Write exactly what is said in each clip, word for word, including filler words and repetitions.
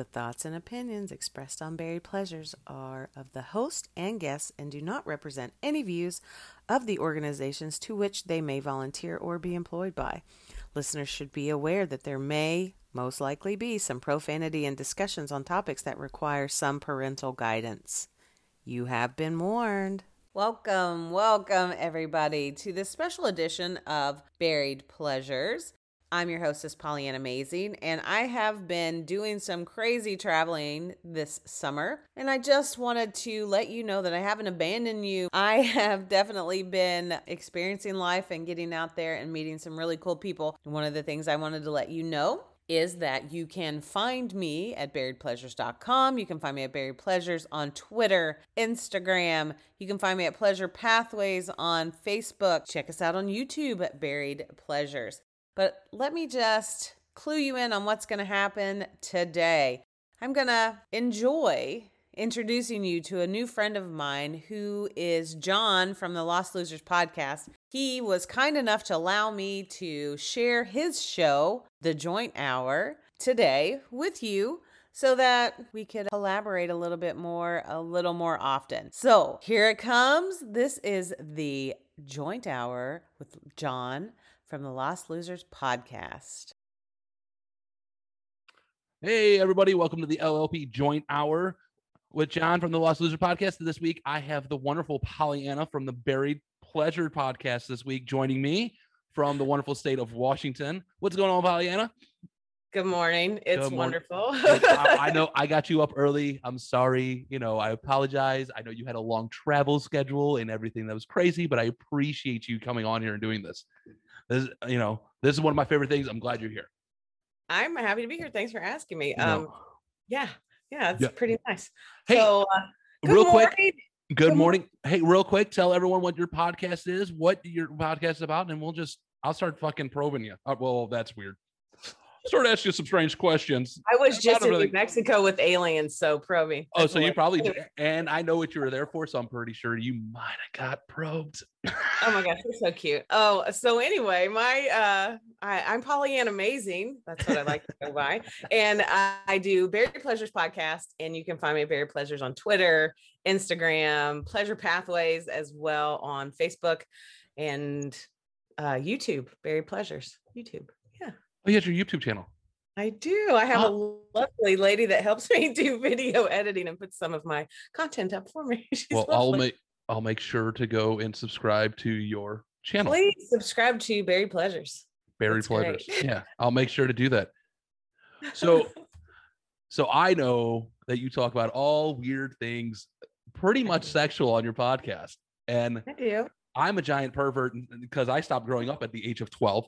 The thoughts and opinions expressed on Buried Pleasures are of the host and guests and do not represent any views of the organizations to which they may volunteer or be employed by. Listeners should be aware that there may most likely be some profanity and discussions on topics that require some parental guidance. You have been warned. Welcome, welcome everybody to this special edition of Buried Pleasures. I'm your hostess, Pollyanna Amazing, and I have been doing some crazy traveling this summer, and I just wanted to let you know that I haven't abandoned you. I have definitely been experiencing life and getting out there and meeting some really cool people. One of the things I wanted to let you know is that you can find me at Buried Pleasures dot com. You can find me at Buried Pleasures on Twitter, Instagram. You can find me at Pleasure Pathways on Facebook. Check us out on YouTube at Buried Pleasures. But let me just clue you in on what's going to happen today. I'm going to enjoy introducing you to a new friend of mine who is John from the Lost Losers podcast. He was kind enough to allow me to share his show, The Joint Hour, today with you so that we could collaborate a little bit more, a little more often. So here it comes. This is The Joint Hour with John from the Lost Losers podcast. Hey, everybody. Welcome to the L L P Joint Hour with John from the Lost Losers podcast. This week, I have the wonderful Pollyanna from the Buried Pleasure podcast this week joining me from the wonderful state of Washington. What's going on, Pollyanna? Good morning. It's Good morning. Wonderful. I, I know I got you up early. I'm sorry. You know, I apologize. I know you had a long travel schedule and everything that was crazy, but I appreciate you coming on here and doing this. This, you know, this is one of my favorite things. I'm glad you're here. I'm happy to be here. Thanks for asking me. You um, know. Yeah. Yeah. It's yeah. pretty nice. Hey, so, uh, good real morning. quick. Good, good morning. morning. Hey, real quick. Tell everyone what your podcast is, what your podcast is about. And we'll just, I'll start fucking probing you. Oh, well, that's weird. Start asking you some strange questions. I was just in really... New Mexico with aliens. So probe me. Oh, that's so you probably did. And I know what you were there for. So I'm pretty sure you might've got probed. Oh my gosh, that's so cute. Oh, so anyway, my uh, I, I'm Pollyanna Amazing. That's what I like to go by, and I, I do Buried Pleasures podcast. And you can find me at Buried Pleasures on Twitter, Instagram, Pleasure Pathways, as well on Facebook, and uh, YouTube. Buried Pleasures YouTube. Yeah. Oh, you have your YouTube channel. I do. I have oh. a lovely lady that helps me do video editing and puts some of my content up for me. She's well, lovely. I'll make. I'll make sure to go and subscribe to your channel. Please subscribe to Buried Pleasures. Buried Pleasures. Yeah. I'll make sure to do that. So, so I know that you talk about all weird things, pretty much sexual on your podcast. And I do. I'm a giant pervert because I stopped growing up at the age of twelve.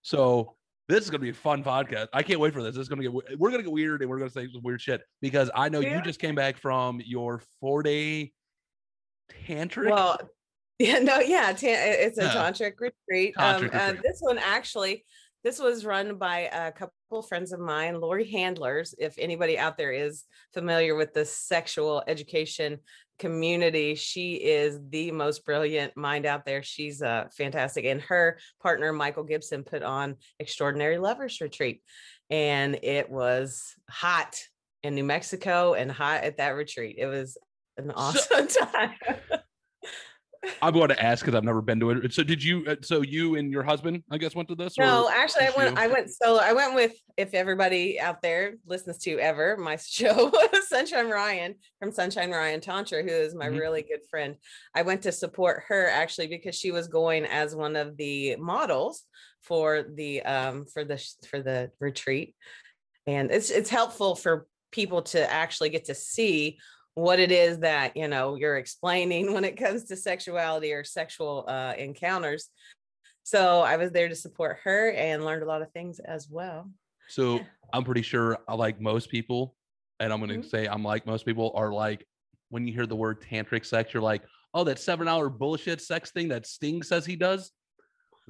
So this is going to be a fun podcast. I can't wait for this. This is going to get, we're going to get weird and we're going to say some weird shit because I know yeah. you just came back from your four day tantric well yeah no yeah ta- it's a yeah. tantric retreat tantric um retreat. Uh, this one actually this was run by a couple friends of mine, Lori Handlers. If anybody out there is familiar with the sexual education community, she is the most brilliant mind out there. She's uh fantastic, and her partner Michael Gibson put on Extraordinary Lovers Retreat, and it was hot in New Mexico and hot at that retreat. It was an awesome so, time. I'm going to ask because I've never been to it. So did you? So you and your husband, I guess, went to this? No, actually, I went. You? I went solo. I went with, if everybody out there listens to ever my show, Sunshine Ryan from Sunshine Ryan Tantra, who is my mm-hmm. really good friend. I went to support her actually because she was going as one of the models for the um for the for the retreat, and it's it's helpful for people to actually get to see what it is that, you know, you're explaining when it comes to sexuality or sexual uh, encounters. So I was there to support her and learned a lot of things as well. So yeah. I'm pretty sure I like most people, and I'm going to mm-hmm. say I'm like most people are like, when you hear the word tantric sex, you're like, oh, that seven hour bullshit sex thing that Sting says he does.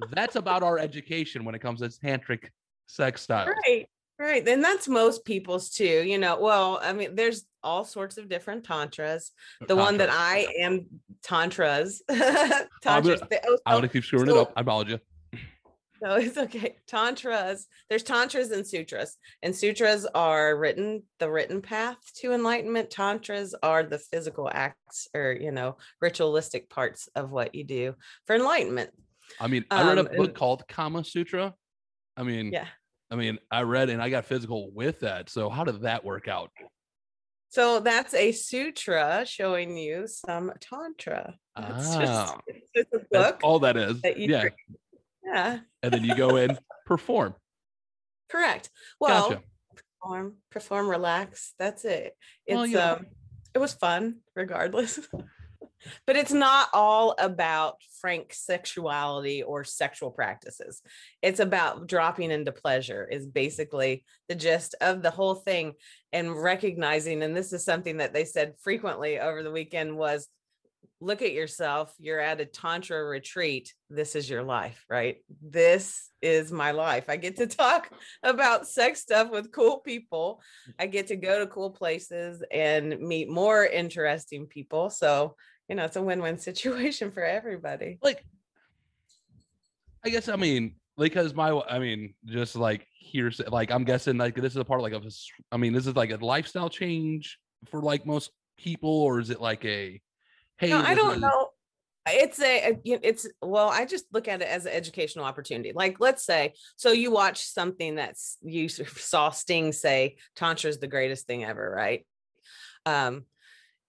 That's about our education when it comes to tantric sex style. Right. Right. And that's most people's too, you know. Well, I mean, there's all sorts of different tantras. The tantras. One that I am tantras. tantras. I'm going to keep screwing so, it up. I apologize. No, it's okay. Tantras, there's tantras and sutras, and sutras are written, the written path to enlightenment. Tantras are the physical acts or, you know, ritualistic parts of what you do for enlightenment. I mean, I read um, a book and, called Kama Sutra. I mean, yeah. I mean, I read and I got physical with that. So how did that work out? So that's a sutra showing you some tantra. It's ah, just it's just a book. That's all that is. That you yeah. Read. Yeah. And then you go in, perform. Correct. Well, gotcha. perform, perform, relax. That's it. It's well, yeah. um, it was fun regardless. But it's not all about frank sexuality or sexual practices. It's about dropping into pleasure is basically the gist of the whole thing, and recognizing, and this is something that they said frequently over the weekend, was look at yourself. You're at a tantra retreat. This is your life, right? This is my life. I get to talk about sex stuff with cool people. I get to go to cool places and meet more interesting people. So, you know, it's a win-win situation for everybody. Like, I guess, I mean, because my, I mean, just like here's like, I'm guessing like this is a part of like, a, I mean, this is like a lifestyle change for like most people, or is it like a, hey, no, I don't is- know. It's a, it's, well, I just look at it as an educational opportunity. Like, let's say, so you watch something that's, you saw Sting say, Tantra is the greatest thing ever, right? Um,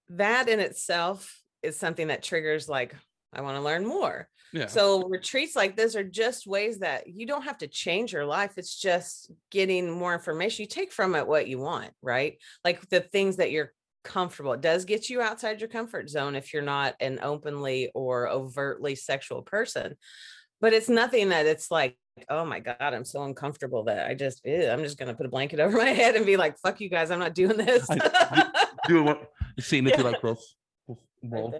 that in itself is something that triggers like, I want to learn more. Yeah. So retreats like this are just ways that you don't have to change your life. It's just getting more information. You take from it what you want, right? Like the things that you're comfortable. It does get you outside your comfort zone if you're not an openly or overtly sexual person, but it's nothing that it's like, oh my God, I'm so uncomfortable that I just, ew, I'm just going to put a blanket over my head and be like, fuck you guys. I'm not doing this. Doing what? Seeing it through like this. Well,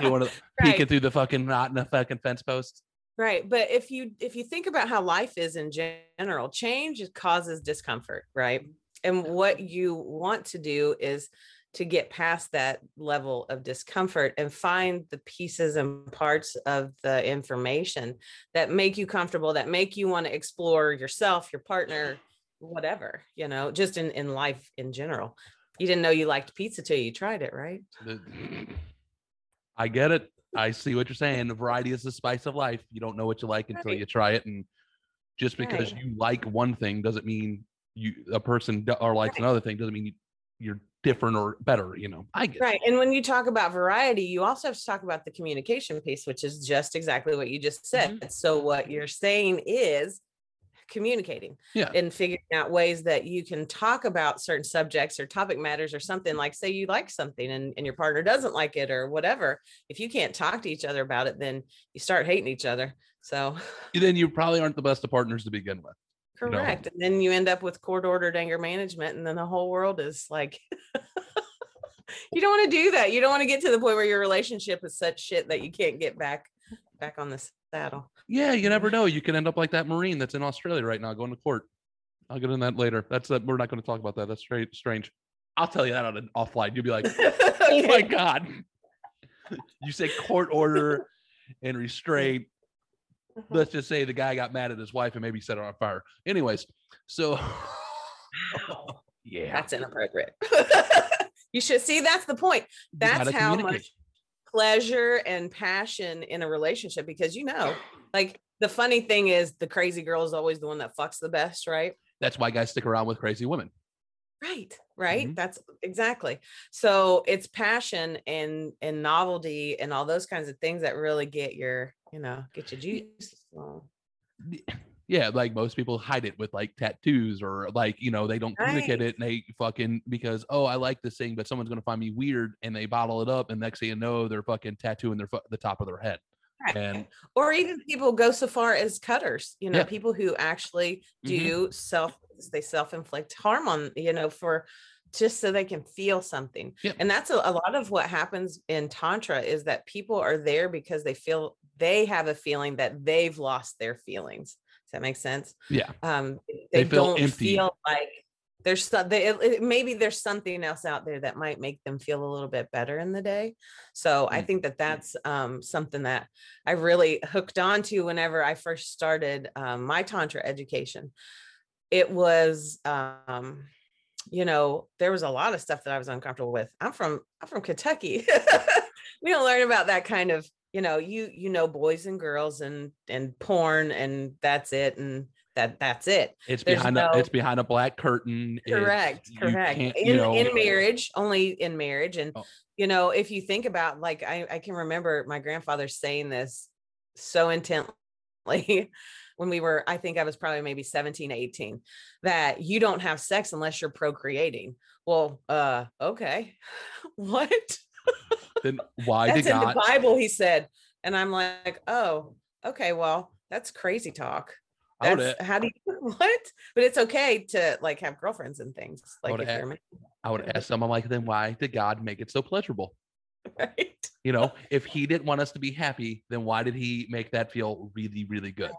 you want to peek it through the fucking knot in a fucking fence post, right? But if you if you think about how life is in general, change causes discomfort, right? And what you want to do is to get past that level of discomfort and find the pieces and parts of the information that make you comfortable, that make you want to explore yourself, your partner, whatever, you know, just in in life in general. You didn't know you liked pizza till you tried it, right? I get it. I see what you're saying. The variety is the spice of life. You don't know what you like until right. you try it. And just because right. you like one thing doesn't mean you a person or likes right. another thing doesn't mean you, you're different or better, you know. I get right. it. And when you talk about variety, you also have to talk about the communication piece, which is just exactly what you just said. Mm-hmm. So what you're saying is communicating yeah. and figuring out ways that you can talk about certain subjects or topic matters or something. Like say you like something and, and your partner doesn't like it or whatever. If you can't talk to each other about it, then you start hating each other. So then you probably aren't the best of partners to begin with. Correct. You know? And then you end up with court ordered anger management. And then the whole world is like, you don't want to do that. You don't want to get to the point where your relationship is such shit that you can't get back, back on this saddle. Yeah, you never know. You can end up like that Marine that's in Australia right now going to court. I'll get in that later. That's that. We're not going to talk about that. That's straight strange. I'll tell you that on an offline. You'll be like, oh my God. You say court order and restraint. Let's just say the guy got mad at his wife and maybe set her on fire. Anyways, so yeah, that's inappropriate. You should see that's the point. That's how much pleasure and passion in a relationship, because you know, like the funny thing is the crazy girl is always the one that fucks the best, right? That's why guys stick around with crazy women. Right. Right. Mm-hmm. That's exactly. So it's passion and, and novelty and all those kinds of things that really get your, you know, get your juice. So. Yeah. Like most people hide it with like tattoos or like, you know, they don't right. communicate it and they fucking because, oh, I like this thing, but someone's going to find me weird and they bottle it up. And next thing you know, they're fucking tattooing their the top of their head. Right. And or even people go so far as cutters, you know, yeah. people who actually do mm-hmm. self, they self-inflict harm on, you know, for just so they can feel something. Yeah. And that's a, a lot of what happens in Tantra is that people are there because they feel they have a feeling that they've lost their feelings. Does that make sense? Yeah. Um, they, they feel don't empty. feel like there's some, they, it, it, maybe there's something else out there that might make them feel a little bit better in the day. So I think that that's um, something that I really hooked on to whenever I first started um, my Tantra education. It was, um, you know, there was a lot of stuff that I was uncomfortable with. I'm from, I'm from Kentucky. We don't learn about that kind of, you know, you, you know, boys and girls and, and porn, and that's it. And that that's it. It's There's behind no... a, it's behind a black curtain. Correct. It's, correct. You you in, know... in marriage, only in marriage. And, oh. you know, if you think about, like, I, I can remember my grandfather saying this so intently when we were, I think I was probably maybe seventeen, eighteen, that you don't have sex unless you're procreating. Well, uh, okay. What? Then why that's did in God... the Bible, he said. And I'm like, oh, okay, well, that's crazy talk. That's, have, how do you what? But it's okay to like have girlfriends and things. Like I would, ask, I would ask someone like, then why did God make it so pleasurable? Right. You know, if he didn't want us to be happy, then why did he make that feel really, really good?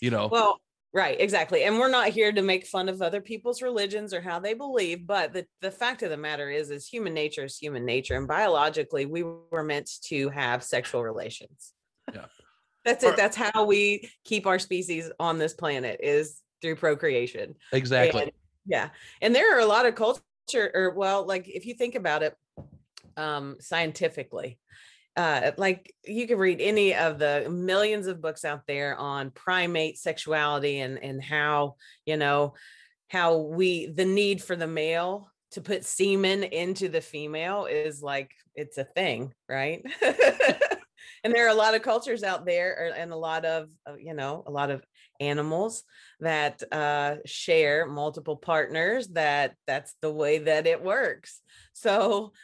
You know. Well, right, exactly. And we're not here to make fun of other people's religions or how they believe, but the, the fact of the matter is, is human nature is human nature, and biologically, we were meant to have sexual relations. Yeah. That's it. That's how we keep our species on this planet, is through procreation. Exactly. And, yeah. And there are a lot of culture, or well, like if you think about it um, scientifically, uh, like you can read any of the millions of books out there on primate sexuality and, and how, you know, how we, the need for the male to put semen into the female is like, it's a thing, right? And there are a lot of cultures out there, and a lot of, you know, a lot of animals that uh, share multiple partners, that that's the way that it works. So,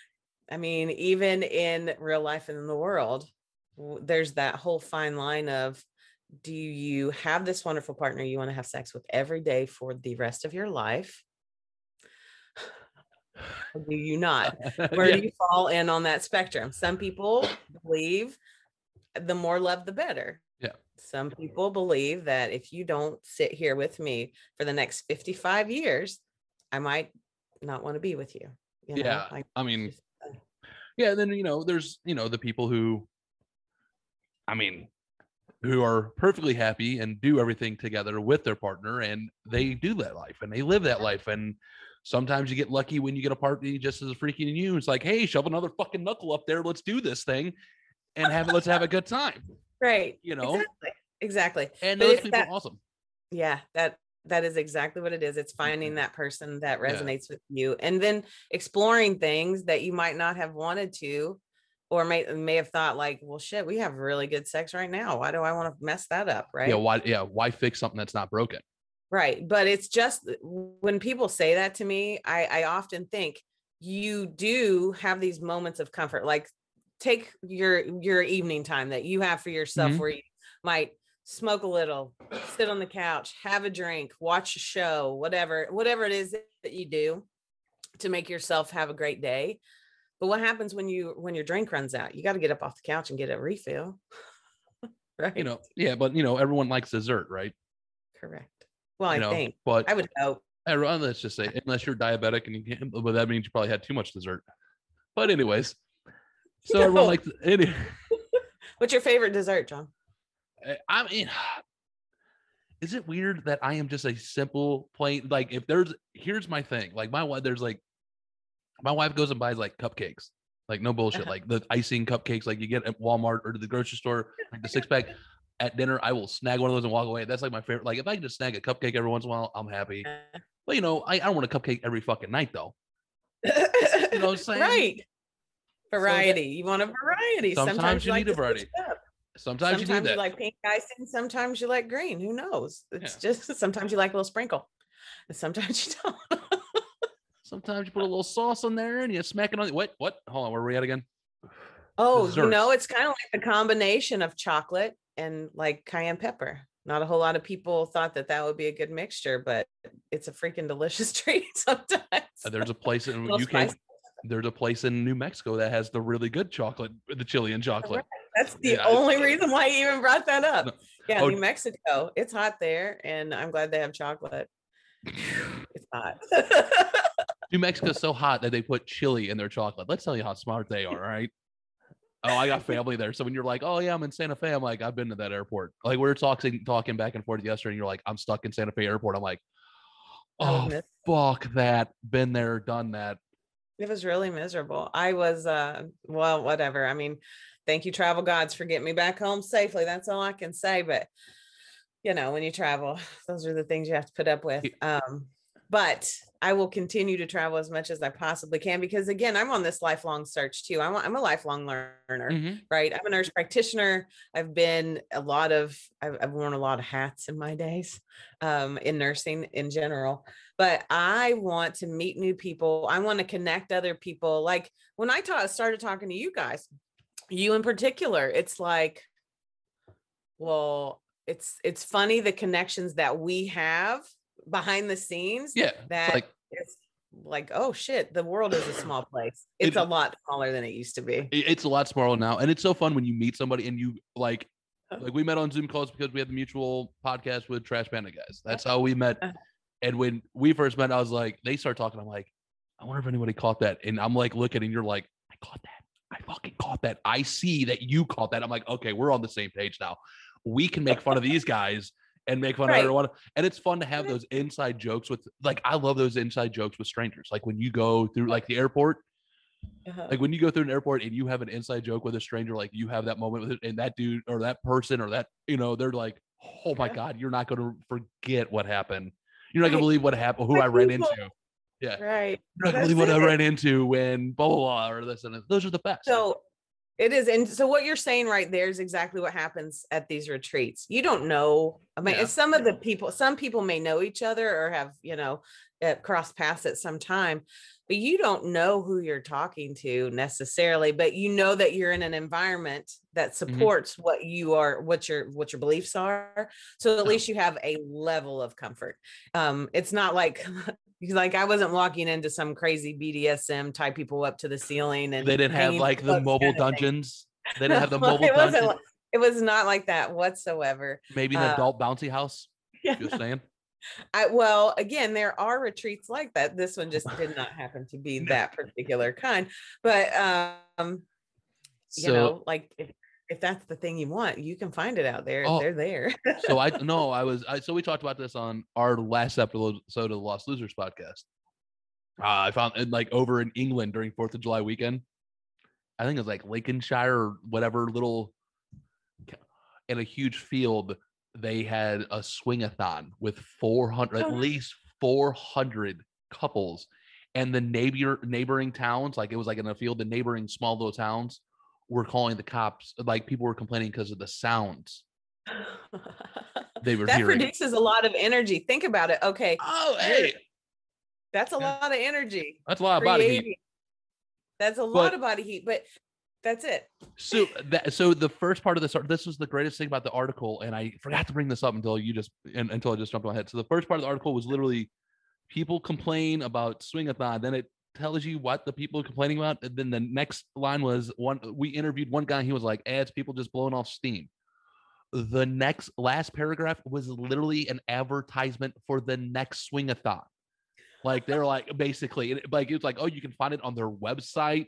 I mean, even in real life and in the world, there's that whole fine line of, do you have this wonderful partner you want to have sex with every day for the rest of your life? Or do you not? Where yeah. do you fall in on that spectrum? Some people believe the more love, the better. Yeah. Some people believe that if you don't sit here with me for the next fifty-five years, I might not want to be with you. You know? Yeah. Like, I mean, just, uh, yeah. Then, you know, there's, you know, the people who, I mean, who are perfectly happy and do everything together with their partner, and they do that life and they live that life. And sometimes you get lucky when you get a partner just as freaking you. It's like, hey, shove another fucking knuckle up there. Let's do this thing and have let's have a good time. Right. You know, exactly. exactly. And but those people that, are awesome. Yeah, that that is exactly what it is. It's finding mm-hmm. that person that resonates yeah. with you, and then exploring things that you might not have wanted to, or may may have thought like, well, shit, we have really good sex right now. Why do I want to mess that up? Right. Yeah. Why? Yeah. Why fix something that's not broken? Right. But it's just when people say that to me, I, I often think you do have these moments of comfort, like take your your evening time that you have for yourself mm-hmm. where you might smoke a little, sit on the couch, have a drink, watch a show, whatever, whatever it is that you do to make yourself have a great day. But what happens when you when your drink runs out? You got to get up off the couch and get a refill. Right. You know, yeah. But, you know, everyone likes dessert, right? Correct. Well, I you know, think, but I would hope. Let's just say, unless you're diabetic and you can't, but that means you probably had too much dessert. But anyways, so no. everyone likes. Any- What's your favorite dessert, John? I mean, is it weird that I am just a simple plain? Like, if there's here's my thing. Like my wife, there's like my wife goes and buys like cupcakes, like no bullshit, uh-huh. like the icing cupcakes, like you get at Walmart or to the grocery store, like the six pack. At dinner, I will snag one of those and walk away. That's like my favorite. Like if I can just snag a cupcake every once in a while, I'm happy. But you know, I, I don't want a cupcake every fucking night though. You know what I'm saying? Right. Variety. So, you want a variety. Sometimes, sometimes you like need a variety. Sometimes, sometimes you, need that. You like pink icing. Sometimes you like green. Who knows? It's yeah. just sometimes you like a little sprinkle, and sometimes you don't. Sometimes you put a little sauce on there and you smack it on. What? What? Hold on. Where are we at again? Oh, desserts. You know, it's kind of like the combination of chocolate and like cayenne pepper. Not a whole lot of people thought that that would be a good mixture, but it's a freaking delicious treat sometimes. There's a place in you can, there's a place in New Mexico that has the really good chocolate, the Chilean chocolate. That's the yeah, only reason why you even brought that up. No. Yeah, oh, New Mexico, it's hot there, and I'm glad they have chocolate. It's hot. New Mexico's so hot that they put chili in their chocolate. Let's tell you how smart they are, all right? Oh, I got family there. So when you're like, oh, yeah, I'm in Santa Fe, I'm like, I've been to that airport. Like, we were talking talking back and forth yesterday, and you're like, I'm stuck in Santa Fe airport. I'm like, oh, fuck that. Been there, done that. It was really miserable. I was, uh, well, whatever. I mean, thank you, travel gods, for getting me back home safely. That's all I can say. But, you know, when you travel, those are the things you have to put up with. Um, but I will continue to travel as much as I possibly can, because again, I'm on this lifelong search too. I'm, I'm a lifelong learner, mm-hmm. right? I'm a nurse practitioner. I've been a lot of, I've, I've worn a lot of hats in my days, um, in nursing in general, but I want to meet new people. I want to connect other people. Like when I taught, started talking to you guys, you in particular, it's like, well, it's, it's funny the connections that we have behind the scenes. Yeah. That it's like, it's like, oh shit, the world is a small place. It's it, a lot smaller than it used to be. It's a lot smaller now. And it's so fun when you meet somebody and you like, like we met on Zoom calls because we had the mutual podcast with Trash Panda guys. That's how we met. And when we first met, I was like, they start talking. I'm like, I wonder if anybody caught that. And I'm like, looking and you're like, I caught that. I fucking caught that. I see that you caught that. I'm like, okay, we're on the same page now. We can make fun of these guys and make fun right. of everyone. And it's fun to have those inside jokes with, like, I love those inside jokes with strangers. Like when you go through like the airport, uh-huh. like when you go through an airport and you have an inside joke with a stranger, like you have that moment with, and that dude or that person or that, you know, they're like, oh my yeah. God, you're not going to forget what happened. You're not going right. to believe what happened, who I ran into. Yeah. Right. You're not going to believe what I ran into when blah, blah, blah, or this and this. Those are the best. So it is. And so what you're saying right there is exactly what happens at these retreats. You don't know. I mean, yeah. some of the people, some people may know each other or have, you know, crossed paths at some time, but you don't know who you're talking to necessarily, but you know that you're in an environment that supports mm-hmm. what you are, what your, what your beliefs are. So at least you have a level of comfort. Um, it's not like, like I wasn't walking into some crazy B D S M, tie people up to the ceiling. And they didn't have like the mobile dungeons. They didn't have the mobile it dungeons. Like, it was not like that whatsoever. Maybe an uh, adult bouncy house. Yeah. Just saying. I, well, again, there are retreats like that. This one just did not happen to be that particular kind, but, um, you so, know, like if, if that's the thing you want, you can find it out there. Oh, they're there. so I no, I was, I, so we talked about this on our last episode of the Lost Losers podcast. Uh, I found it like over in England during fourth of July weekend. I think it was like Lincolnshire or whatever little in a huge field. They had a swing-a-thon with four hundred, at least four hundred couples, and the neighbor neighboring towns, like it was like in a field, the neighboring small little towns were calling the cops. Like people were complaining because of the sounds they were that hearing. That produces a lot of energy. Think about it. Okay. Oh, hey, that's a lot of energy. That's a lot of body heat. That's a lot but, of body heat, but. That's it. So that, so the first part of this, this was the greatest thing about the article. And I forgot to bring this up until you just, and, until I just jumped in my head. So the first part of the article was literally people complain about swing-a-thon. Then it tells you what the people are complaining about. And then the next line was one, we interviewed one guy. He was like, eh, it's people just blowing off steam. The next last paragraph was literally an advertisement for the next swing-a-thon. Like they're like, basically like, it's like, oh, you can find it on their website.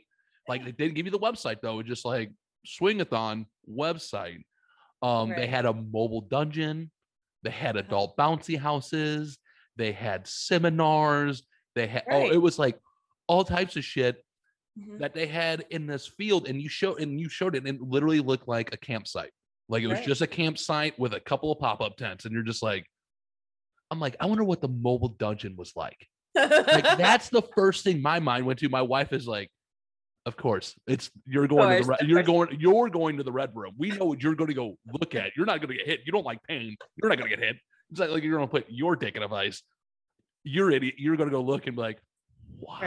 Like they didn't give you the website though. It was just like swing-a-thon website. Um, right. They had a mobile dungeon. They had adult bouncy houses. They had seminars. They had, right. oh, it was like all types of shit mm-hmm. that they had in this field. And you show, and you showed it and it literally looked like a campsite. Like it was right. just a campsite with a couple of pop-up tents. And you're just like, I'm like, I wonder what the mobile dungeon was like. Like that's the first thing my mind went to. My wife is like, of course, it's you're going course, to the re- you're going you're going to the red room. We know what you're going to go look at. You're not going to get hit. You don't like pain. You're not going to get hit. It's not like you're going to put your dick in a vice. You're idiot. You're going to go look and be like, why?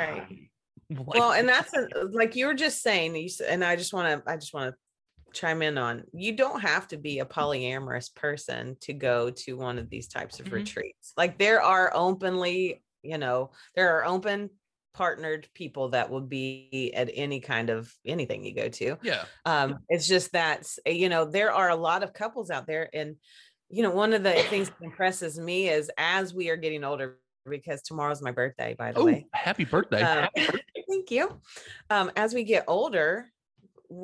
Right. Like, well, and that's a, like you were just saying. You and I just want to I just want to chime in on. You don't have to be a polyamorous person to go to one of these types of mm-hmm. retreats. Like there are openly, you know, there are open. partnered people that will be at any kind of anything you go to. Yeah. Um, it's just that, you know, there are a lot of couples out there. And, you know, one of the things that impresses me is as we are getting older, because tomorrow's my birthday, by the oh, way. Happy birthday. Uh, happy birthday. Thank you. Um, as we get older,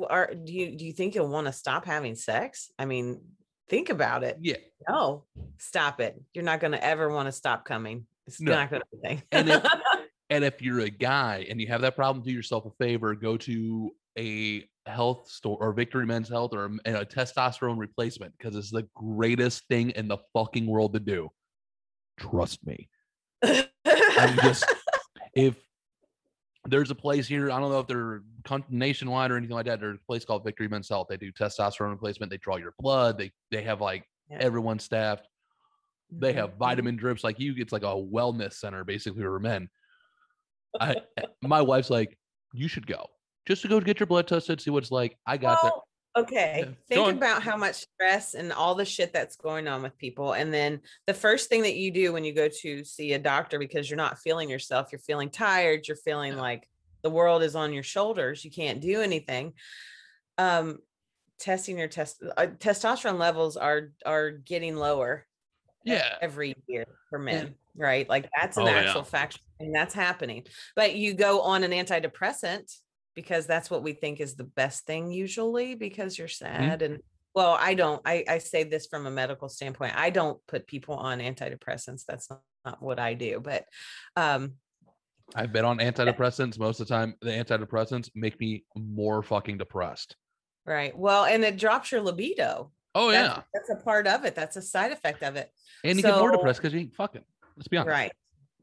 are, do you, do you think you'll want to stop having sex? I mean, think about it. Yeah. No, stop it. You're not going to ever want to stop coming. It's no. not going to be a thing. And if you're a guy and you have that problem, do yourself a favor, go to a health store or Victory Men's Health or a, a testosterone replacement, because it's the greatest thing in the fucking world to do. Trust me. I'm just, if there's a place here, I don't know if they're nationwide or anything like that, there's a place called Victory Men's Health. They do testosterone replacement. They draw your blood. They, they have like yeah. everyone staffed. They have vitamin drips. Like you, it's like a wellness center basically for men. I, my wife's like, you should go just to go get your blood tested, see what it's like. I got well, that. Okay. Yeah. Think about how much stress and all the shit that's going on with people. And then the first thing that you do when you go to see a doctor, because you're not feeling yourself, you're feeling tired, you're feeling yeah. like the world is on your shoulders. You can't do anything. Um, testing your test, uh, testosterone levels are, are getting lower yeah. every year for men. Yeah. Right. Like that's an oh, actual yeah. fact. And that's happening, but you go on an antidepressant because that's what we think is the best thing usually because you're sad. Mm-hmm. And well, I don't, I, I say this from a medical standpoint. I don't put people on antidepressants. That's not, not what I do, but, um, I've been on antidepressants. Most of the time, the antidepressants make me more fucking depressed. Right. Well, and it drops your libido. Oh yeah. That's, that's a part of it. That's a side effect of it. And you so, get more depressed because you ain't fucking, let's be honest. Right.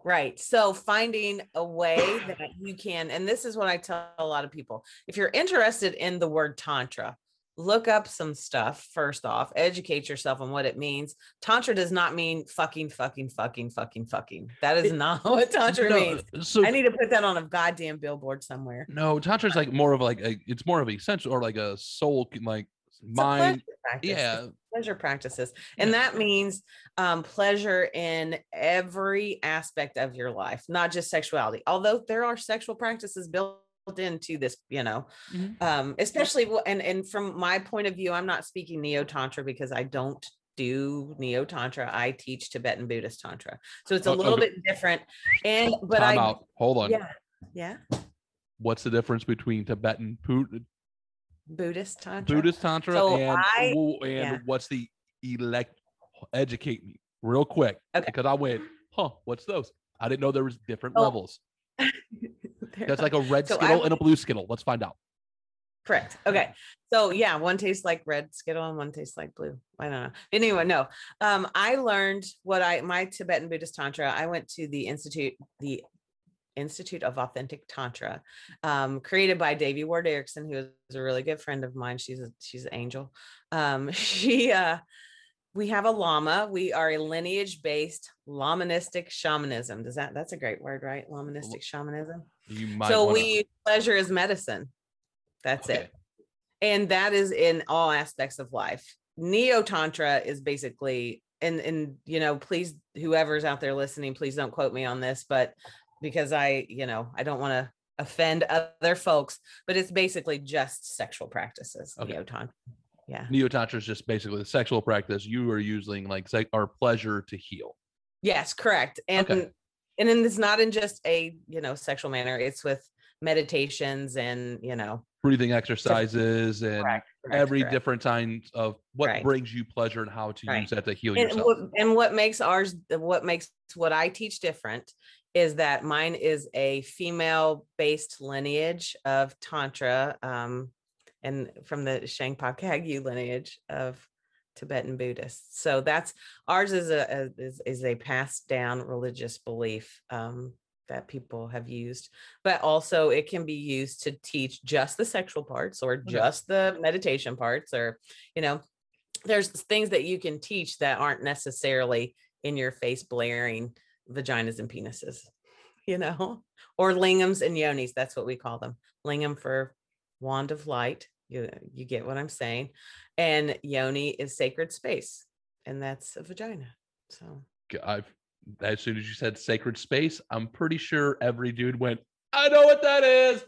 Right. So finding a way that you can, and this is what I tell a lot of people, if you're interested in the word Tantra, look up some stuff. First off, educate yourself on what it means. Tantra does not mean fucking, fucking, fucking, fucking, fucking. That is not what Tantra no, means. So, I need to put that on a goddamn billboard somewhere. No, Tantra is like more of like, a, it's more of a sensual or like a soul, like mind. Yeah. Pleasure practices. And yeah. that means um, pleasure in every aspect of your life, not just sexuality. Although there are sexual practices built into this, you know, mm-hmm. um, especially, and, and from my point of view, I'm not speaking Neo Tantra because I don't do Neo Tantra. I teach Tibetan Buddhist Tantra. So it's a oh, little okay. bit different. And, but Time I, out. Hold on. Yeah. Yeah. What's the difference between Tibetan Buddhist Buddhist Tantra. Buddhist Tantra. So and I, and yeah. what's the elect? Educate me real quick. Okay. Because I went, huh, what's those? I didn't know there was different oh. levels. That's like a red so Skittle I, and a blue Skittle. Let's find out. Correct. Okay. So yeah, one tastes like red Skittle and one tastes like blue. I don't know. Anyway, no. Um, I learned what I, my Tibetan Buddhist Tantra, I went to the Institute, the Institute of Authentic Tantra, um, created by Davey Ward Erickson, who is a really good friend of mine. She's a, she's an angel. Um, she, uh, we have a Lama. We are a lineage-based Lamanistic shamanism. Does that, that's a great word, right? Lamanistic shamanism. You might so wanna... we use pleasure as medicine. That's okay. it. And that is in all aspects of life. Neo Tantra is basically, and, and, you know, please, whoever's out there listening, please don't quote me on this, but because I, you know, I don't want to offend other folks, but it's basically just sexual practices. Okay. Neo Tantra. Yeah. Neo Tantra is just basically the sexual practice. You are using like se- our pleasure to heal. Yes, correct. And, okay. and then it's not in just a, you know, sexual manner. It's with meditations and, you know, breathing exercises and correct, correct, every correct. different kind of what right. brings you pleasure and how to right. use that to heal and yourself. What, and what makes ours, what makes what I teach different is that mine is a female-based lineage of Tantra um, and from the Shangpa Kagyu lineage of Tibetan Buddhists. So that's, ours is a, a is, is a passed down religious belief um, that people have used, but also it can be used to teach just the sexual parts or just the meditation parts, or, you know, there's things that you can teach that aren't necessarily in your face blaring vaginas and penises, you know, or lingams and yonis. That's what we call them. Lingam for wand of light. You, you get what I'm saying. And yoni is sacred space. And that's a vagina. So I've, as soon as you said sacred space, I'm pretty sure every dude went, I know what that is.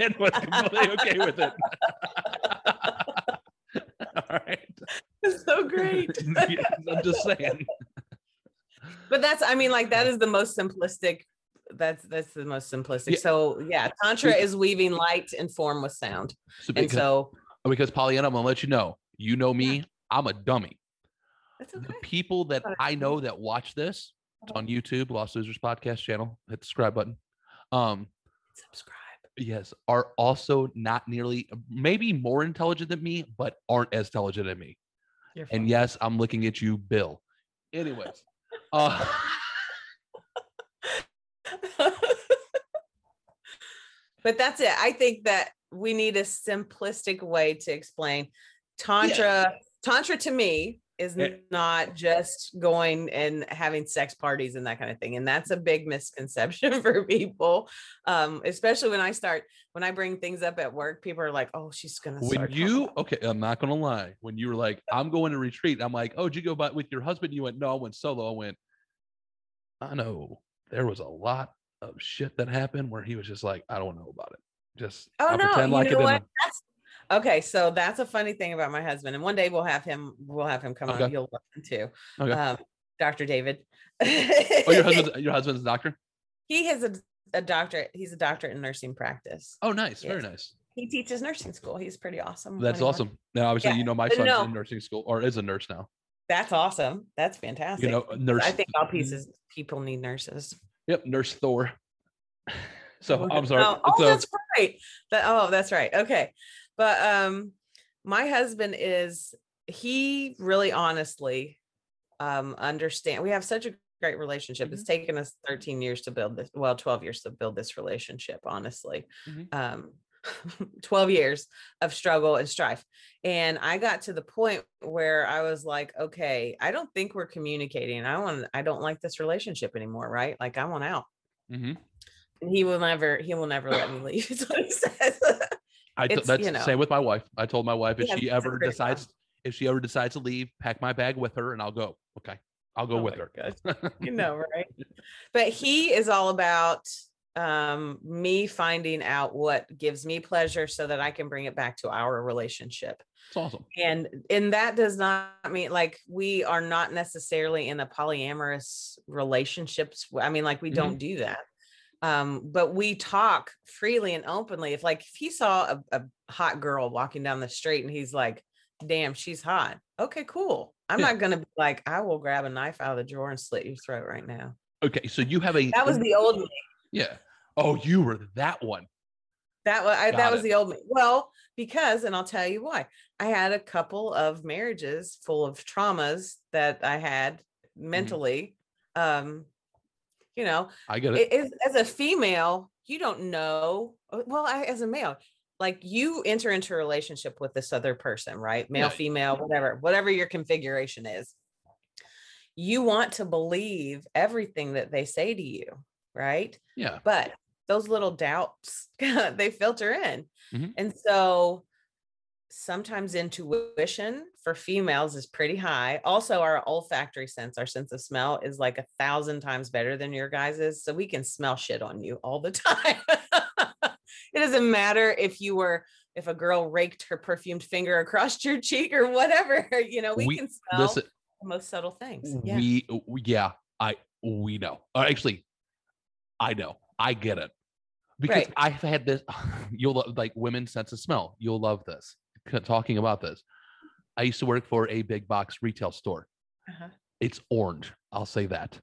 And was completely okay with it. All right. It's so great. I'm just saying. But that's, I mean, like, that is the most simplistic. That's, that's the most simplistic. Yeah. So yeah, Tantra we, is weaving light and form with sound. So because, and so. Because Pollyanna, I'm gonna let you know, you know me, yeah. I'm a dummy. That's okay. The people that I know that watch this, it's on YouTube, Lost Losers podcast channel, hit the subscribe button. Um, subscribe. Yes, are also not nearly, maybe more intelligent than me, but aren't as intelligent as me. And yes, I'm looking at you, Bill. Anyways. uh, but that's it. I think that we need a simplistic way to explain Tantra. Yeah. Tantra to me is yeah. not just going and having sex parties and that kind of thing. And that's a big misconception for people. Um, especially when I start, when I bring things up at work, people are like, oh, she's going to start. When you, okay, I'm not going to lie. When you were like, I'm going to retreat. I'm like, oh, did you go by with your husband? You went, no, I went solo. I went, I know there was a lot of shit that happened where he was just like, I don't know about it. Just oh, I'll no, pretend like it didn't. Okay, so that's a funny thing about my husband, and one day we'll have him. We'll have him come okay. on. He'll listen to okay. um, Doctor David. Oh, your husband! Your husband's a doctor. He has a, a doctorate. He's a doctorate in nursing practice. Oh, nice! Yes. Very nice. He teaches nursing school. He's pretty awesome. That's awesome. Works. Now, obviously, yeah. you know my son's no. in nursing school, or is a nurse now. That's awesome. That's fantastic. You know, nurse. I think all pieces people need nurses. Yep, Nurse Thor. So I'm sorry. Oh, oh so, that's right. That, oh, that's right. Okay. But um, my husband is, he really honestly um, understand. We have such a great relationship. Mm-hmm. It's taken us thirteen years to build this. Well, twelve years to build this relationship, honestly. Mm-hmm. Um, twelve years of struggle and strife. And I got to the point where I was like, okay, I don't think we're communicating. I want, I don't like this relationship anymore. Right. Like I want out. Mm-hmm. And he will never, he will never let me leave. That's what he says. I t- that's you know, the same with my wife. I told my wife if yeah, she ever decides job. if she ever decides to leave, pack my bag with her and I'll go. Okay. I'll go oh with her. You know, right? But he is all about um me finding out what gives me pleasure so that I can bring it back to our relationship. It's awesome. And and that does not mean like we are not necessarily in a polyamorous relationships. I mean, like we mm-hmm. don't do that. Um, but we talk freely and openly. If like, if he saw a, a hot girl walking down the street and he's like, damn, she's hot. Okay, cool. I'm yeah. not going to be like, I will grab a knife out of the drawer and slit your throat right now. Okay. So you have a, that was the old me. Yeah. Oh, you were that one. That was, I, that it. was the old me. Well, because, and I'll tell you why, I had a couple of marriages full of traumas that I had mentally, mm-hmm. um, you know, I get it. As, as a female, you don't know. Well, I, as a male, like you enter into a relationship with this other person, right? Male, right. female, whatever, whatever your configuration is. You want to believe everything that they say to you, right? Yeah. But those little doubts, they filter in. Mm-hmm. And so sometimes intuition for females is pretty high. Also, our olfactory sense, our sense of smell is like a thousand times better than your guys's. So we can smell shit on you all the time. It doesn't matter if you were, if a girl raked her perfumed finger across your cheek or whatever, you know, we, we can smell listen, the most subtle things. Yeah. We, yeah, I, we know. Or actually, I know. I get it. Because right. I've had this, you'll love, like women's sense of smell. You'll love this. Talking about this, I used to work for a big box retail store. Uh-huh. It's orange. I'll say that.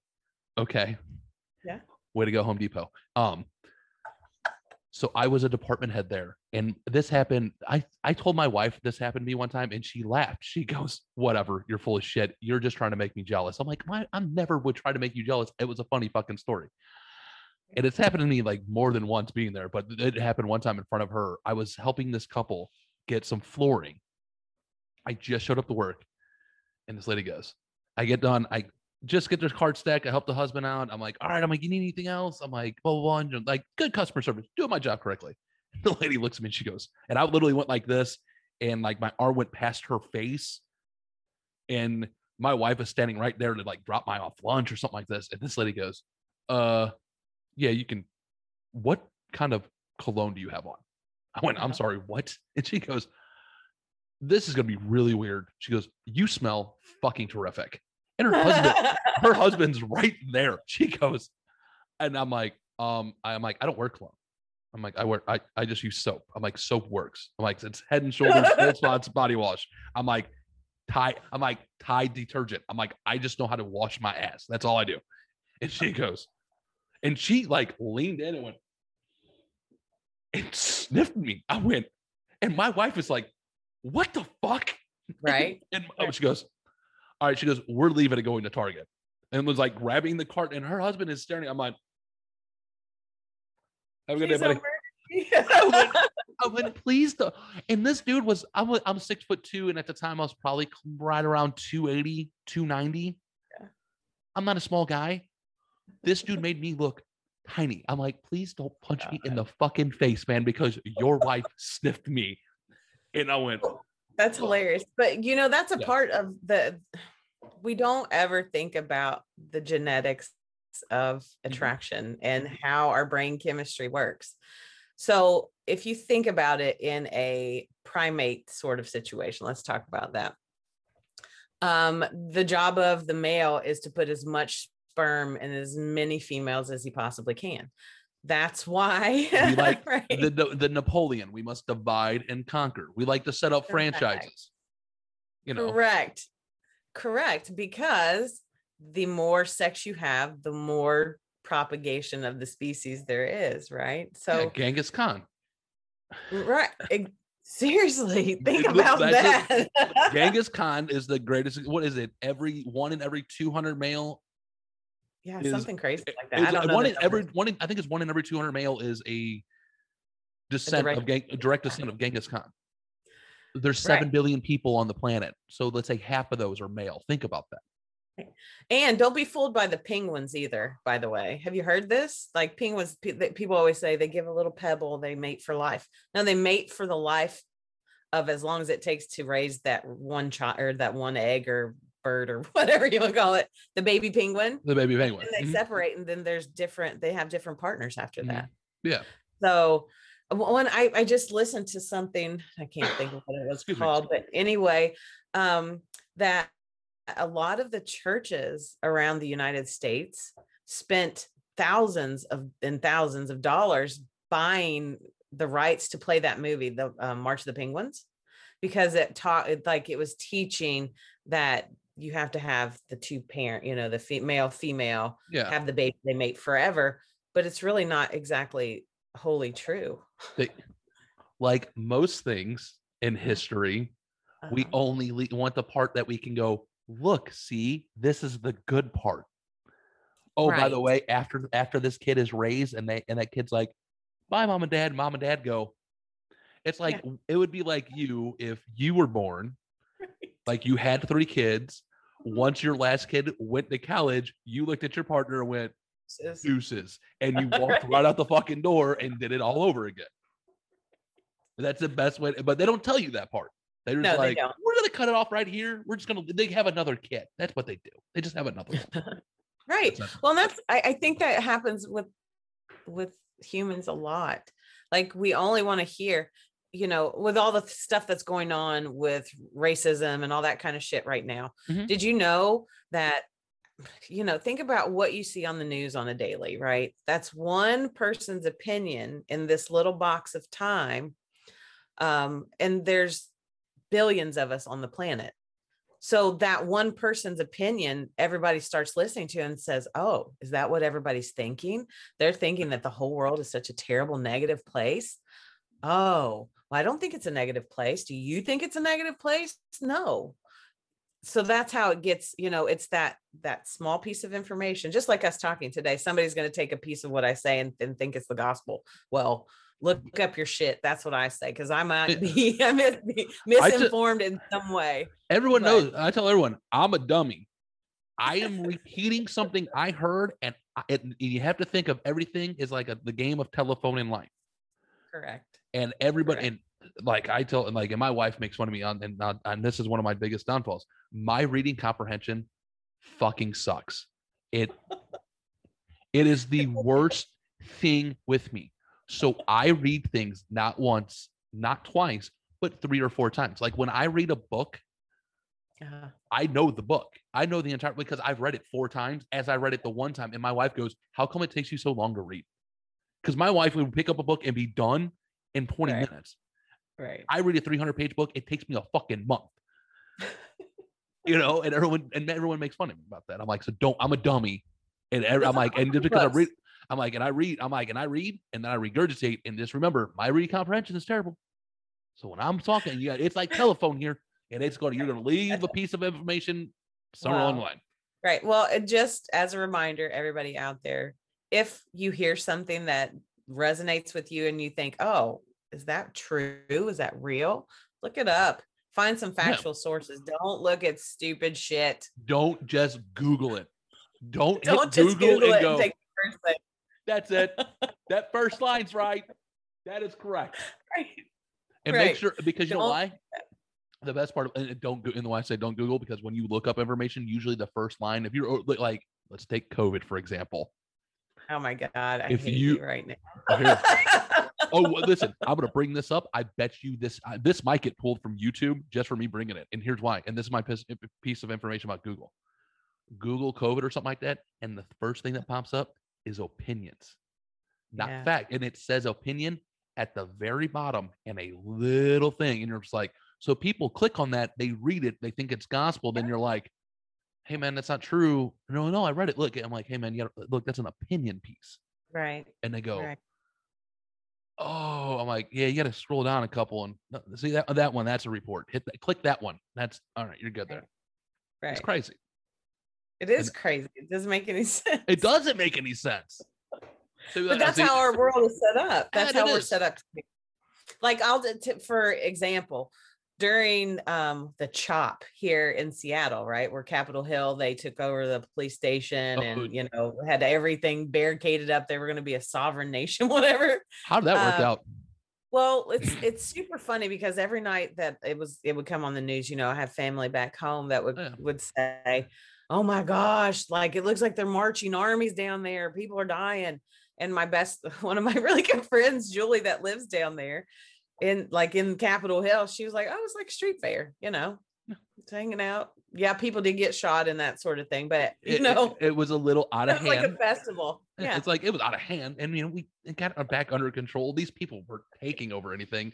Okay. Yeah. Way to go, Home Depot. Um. So I was a department head there, and this happened. I I told my wife this happened to me one time, and she laughed. She goes, "Whatever. You're full of shit. You're just trying to make me jealous." I'm like, "I never would try to make you jealous." It was a funny fucking story. And it's happened to me like more than once being there, but it happened one time in front of her. I was helping this couple get some flooring. I just showed up to work, and this lady goes, I get done, I just get their card stack, I help the husband out, I'm like, all right, I'm like, you need anything else? I'm like, blah, blah, blah, like good customer service, doing my job correctly. The lady looks at me and she goes, and I literally went like this, and like my arm went past her face, and my wife was standing right there to like drop my off lunch or something like this, and this lady goes, uh yeah, you can, what kind of cologne do you have on? I went, I'm sorry, what? And she goes, this is going to be really weird. She goes, you smell fucking terrific. and her husband, her husband's right there. She goes, and I'm like, um, I'm like, I don't wear cologne. I'm like, I wear, I, I just use soap. I'm like, soap works. I'm like, it's Head and Shoulders, Cold Spots, body wash. I'm like, Tide. I'm like, Tide detergent. I'm like, I just know how to wash my ass. That's all I do. And she goes, and she like leaned in and went, and sniffed me. I went, and my wife is like, what the fuck? Right. And oh, she goes, all right. She goes, we're leaving and going to Target. And was like grabbing the cart, and her husband is staring. I'm like, have a good She's day, buddy. I, went, I went, please. Though. And this dude was, I'm, I'm six foot two. And at the time I was probably right around two eighty, two ninety. Yeah. I'm not a small guy. This dude made me look tiny. I'm like, please don't punch God. me in the fucking face, man, because your wife sniffed me. And I went, that's oh. hilarious. But you know, that's a yeah. part of the, we don't ever think about the genetics of attraction and how our brain chemistry works. So if you think about it in a primate sort of situation, let's talk about that. Um, the job of the male is to put as much sperm in as many females as he possibly can. That's why we like right? the, the, the Napoleon, we must divide and conquer. We like to set up correct. franchises, you know, correct, correct. Because the more sex you have, the more propagation of the species there is, right? So yeah, Genghis Khan. Right. Seriously, think about that. Just, Genghis Khan is the greatest. What is it? Every one in every two hundred male. Yeah, is, something crazy like that. I don't know one in numbers. every one in, I think it's one in every two hundred male is a descent a direct, of Gen, a direct descent of Genghis Khan. There's seven right. billion people on the planet. So let's say half of those are male. Think about that. And don't be fooled by the penguins either, by the way. Have you heard this? Like penguins, people always say they give a little pebble, they mate for life. No, they mate for the life of as long as it takes to raise that one child or that one egg or bird or whatever you want to call it, the baby penguin. The baby penguin. And they mm-hmm. separate, and then there's different, they have different partners after mm-hmm. that. Yeah. So one, I, I just listened to something, I can't think of what it was Excuse called, me. but anyway, um, that a lot of the churches around the United States spent thousands of and thousands of dollars buying the rights to play that movie, the uh, March of the Penguins, because it taught like it was teaching that you have to have the two parent, you know, the fe- male, female, yeah. have the baby, they mate forever, but it's really not exactly wholly true. They, like most things in history, uh-huh. we only le- want the part that we can go, look, see, this is the good part. Oh, right. by the way, after after this kid is raised and they and that kid's like, bye, mom and dad, mom and dad go. It's like, yeah. it would be like you if you were born, right. like you had three kids. Once your last kid went to college, you looked at your partner and went, deuces, deuces and you walked right. right out the fucking door and did it all over again. That's the best way, but they don't tell you that part. They're just no, like, they we're going to cut it off right here. We're just going to, they have another kid. That's what they do. They just have another one. Right. Well, that's, I, I think that happens with, with humans a lot. Like we only want to hear, you know, with all the stuff that's going on with racism and all that kind of shit right now. Mm-hmm. Did you know that, you know, think about what you see on the news on a daily, right? That's one person's opinion in this little box of time. Um, and there's billions of us on the planet. So that one person's opinion, everybody starts listening to and says, oh, is that what everybody's thinking? They're thinking that the whole world is such a terrible negative place. Oh, well, I don't think it's a negative place. Do you think it's a negative place? No. So that's how it gets, you know, it's that, that small piece of information, just like us talking today, somebody's going to take a piece of what I say and, and think it's the gospel. Well, look up your shit. That's what I say, because I might be, I might be misinformed I t- in some way. Everyone but. knows. I tell everyone, I'm a dummy. I am repeating something I heard, and, I, and you have to think of everything is like a, the game of telephone in life. Correct. And everybody, Correct. and like I tell, and like, and my wife makes fun of me on, and on, and this is one of my biggest downfalls. My reading comprehension fucking sucks. It, it is the worst thing with me. So I read things not once, not twice, but three or four times. Like when I read a book, Uh-huh. I know the book. I know the entire, because I've read it four times as I read it the one time. And my wife goes, how come it takes you so long to read? Because my wife would pick up a book and be done in twenty right. minutes. Right. I read a three hundred page book. It takes me a fucking month. You know, and everyone, and everyone makes fun of me about that. I'm like, so don't, I'm a dummy. And every, I'm like, and just because I read, I'm like, and I read, I'm like, and I read, and then I regurgitate. And just remember, my reading comprehension is terrible. So when I'm talking, yeah, it's like telephone here. And it's going to, you're going to leave a piece of information somewhere wow. online. Right. Well, just as a reminder, everybody out there, if you hear something that resonates with you and you think, oh, is that true? Is that real? Look it up. Find some factual yeah. sources. Don't look at stupid shit. Don't just Google it. Don't, Don't just Google, Google and it go, and take the first thing. That's it. That first line's right. That is correct. Right. And right. make sure, because you don't, know why? The best part, and don't go, and why I say don't Google, because when you look up information, usually the first line, if you're like, let's take COVID, for example. Oh my God. I if hate you, you right now. Oh, here, oh, listen, I'm going to bring this up. I bet you this, uh, this might get pulled from YouTube just for me bringing it. And here's why. And this is my piece of information about Google. Google COVID or something like that. And the first thing that pops up is opinions, not yeah. fact. And it says opinion at the very bottom and a little thing. And you're just like, so people click on that, they read it, they think it's gospel. Then you're like, hey man, that's not true. No, no, I read it. Look, I'm like, hey man, you gotta, look, that's an opinion piece. Right. And they go, right. oh, I'm like, yeah, you got to scroll down a couple and see that, that one, that's a report. Hit that, click that one. That's all right. You're good there. Right. It's crazy. It is and, crazy. It doesn't make any sense. It doesn't make any sense. So, but that's see, how our world is set up. That's how we're is. set up. Like I'll, t- for example, during um, the CHOP here in Seattle, right, where Capitol Hill, they took over the police station oh, and, you know, had everything barricaded up. They were going to be a sovereign nation, whatever. How did that um, work out? Well, it's it's super funny because every night that it was, it would come on the news, you know, I have family back home that would, yeah. would say, oh my gosh, like, it looks like they're marching armies down there. People are dying. And my best, one of my really good friends, Julie, that lives down there, in like in Capitol Hill, she was like, oh, it's like street fair, you know, it's hanging out. Yeah, people did get shot and that sort of thing, but you it, know, it, it was a little out of hand. Like a festival. Yeah. It's like, it was out of hand. And you know, we it got back under control. These people were taking over anything.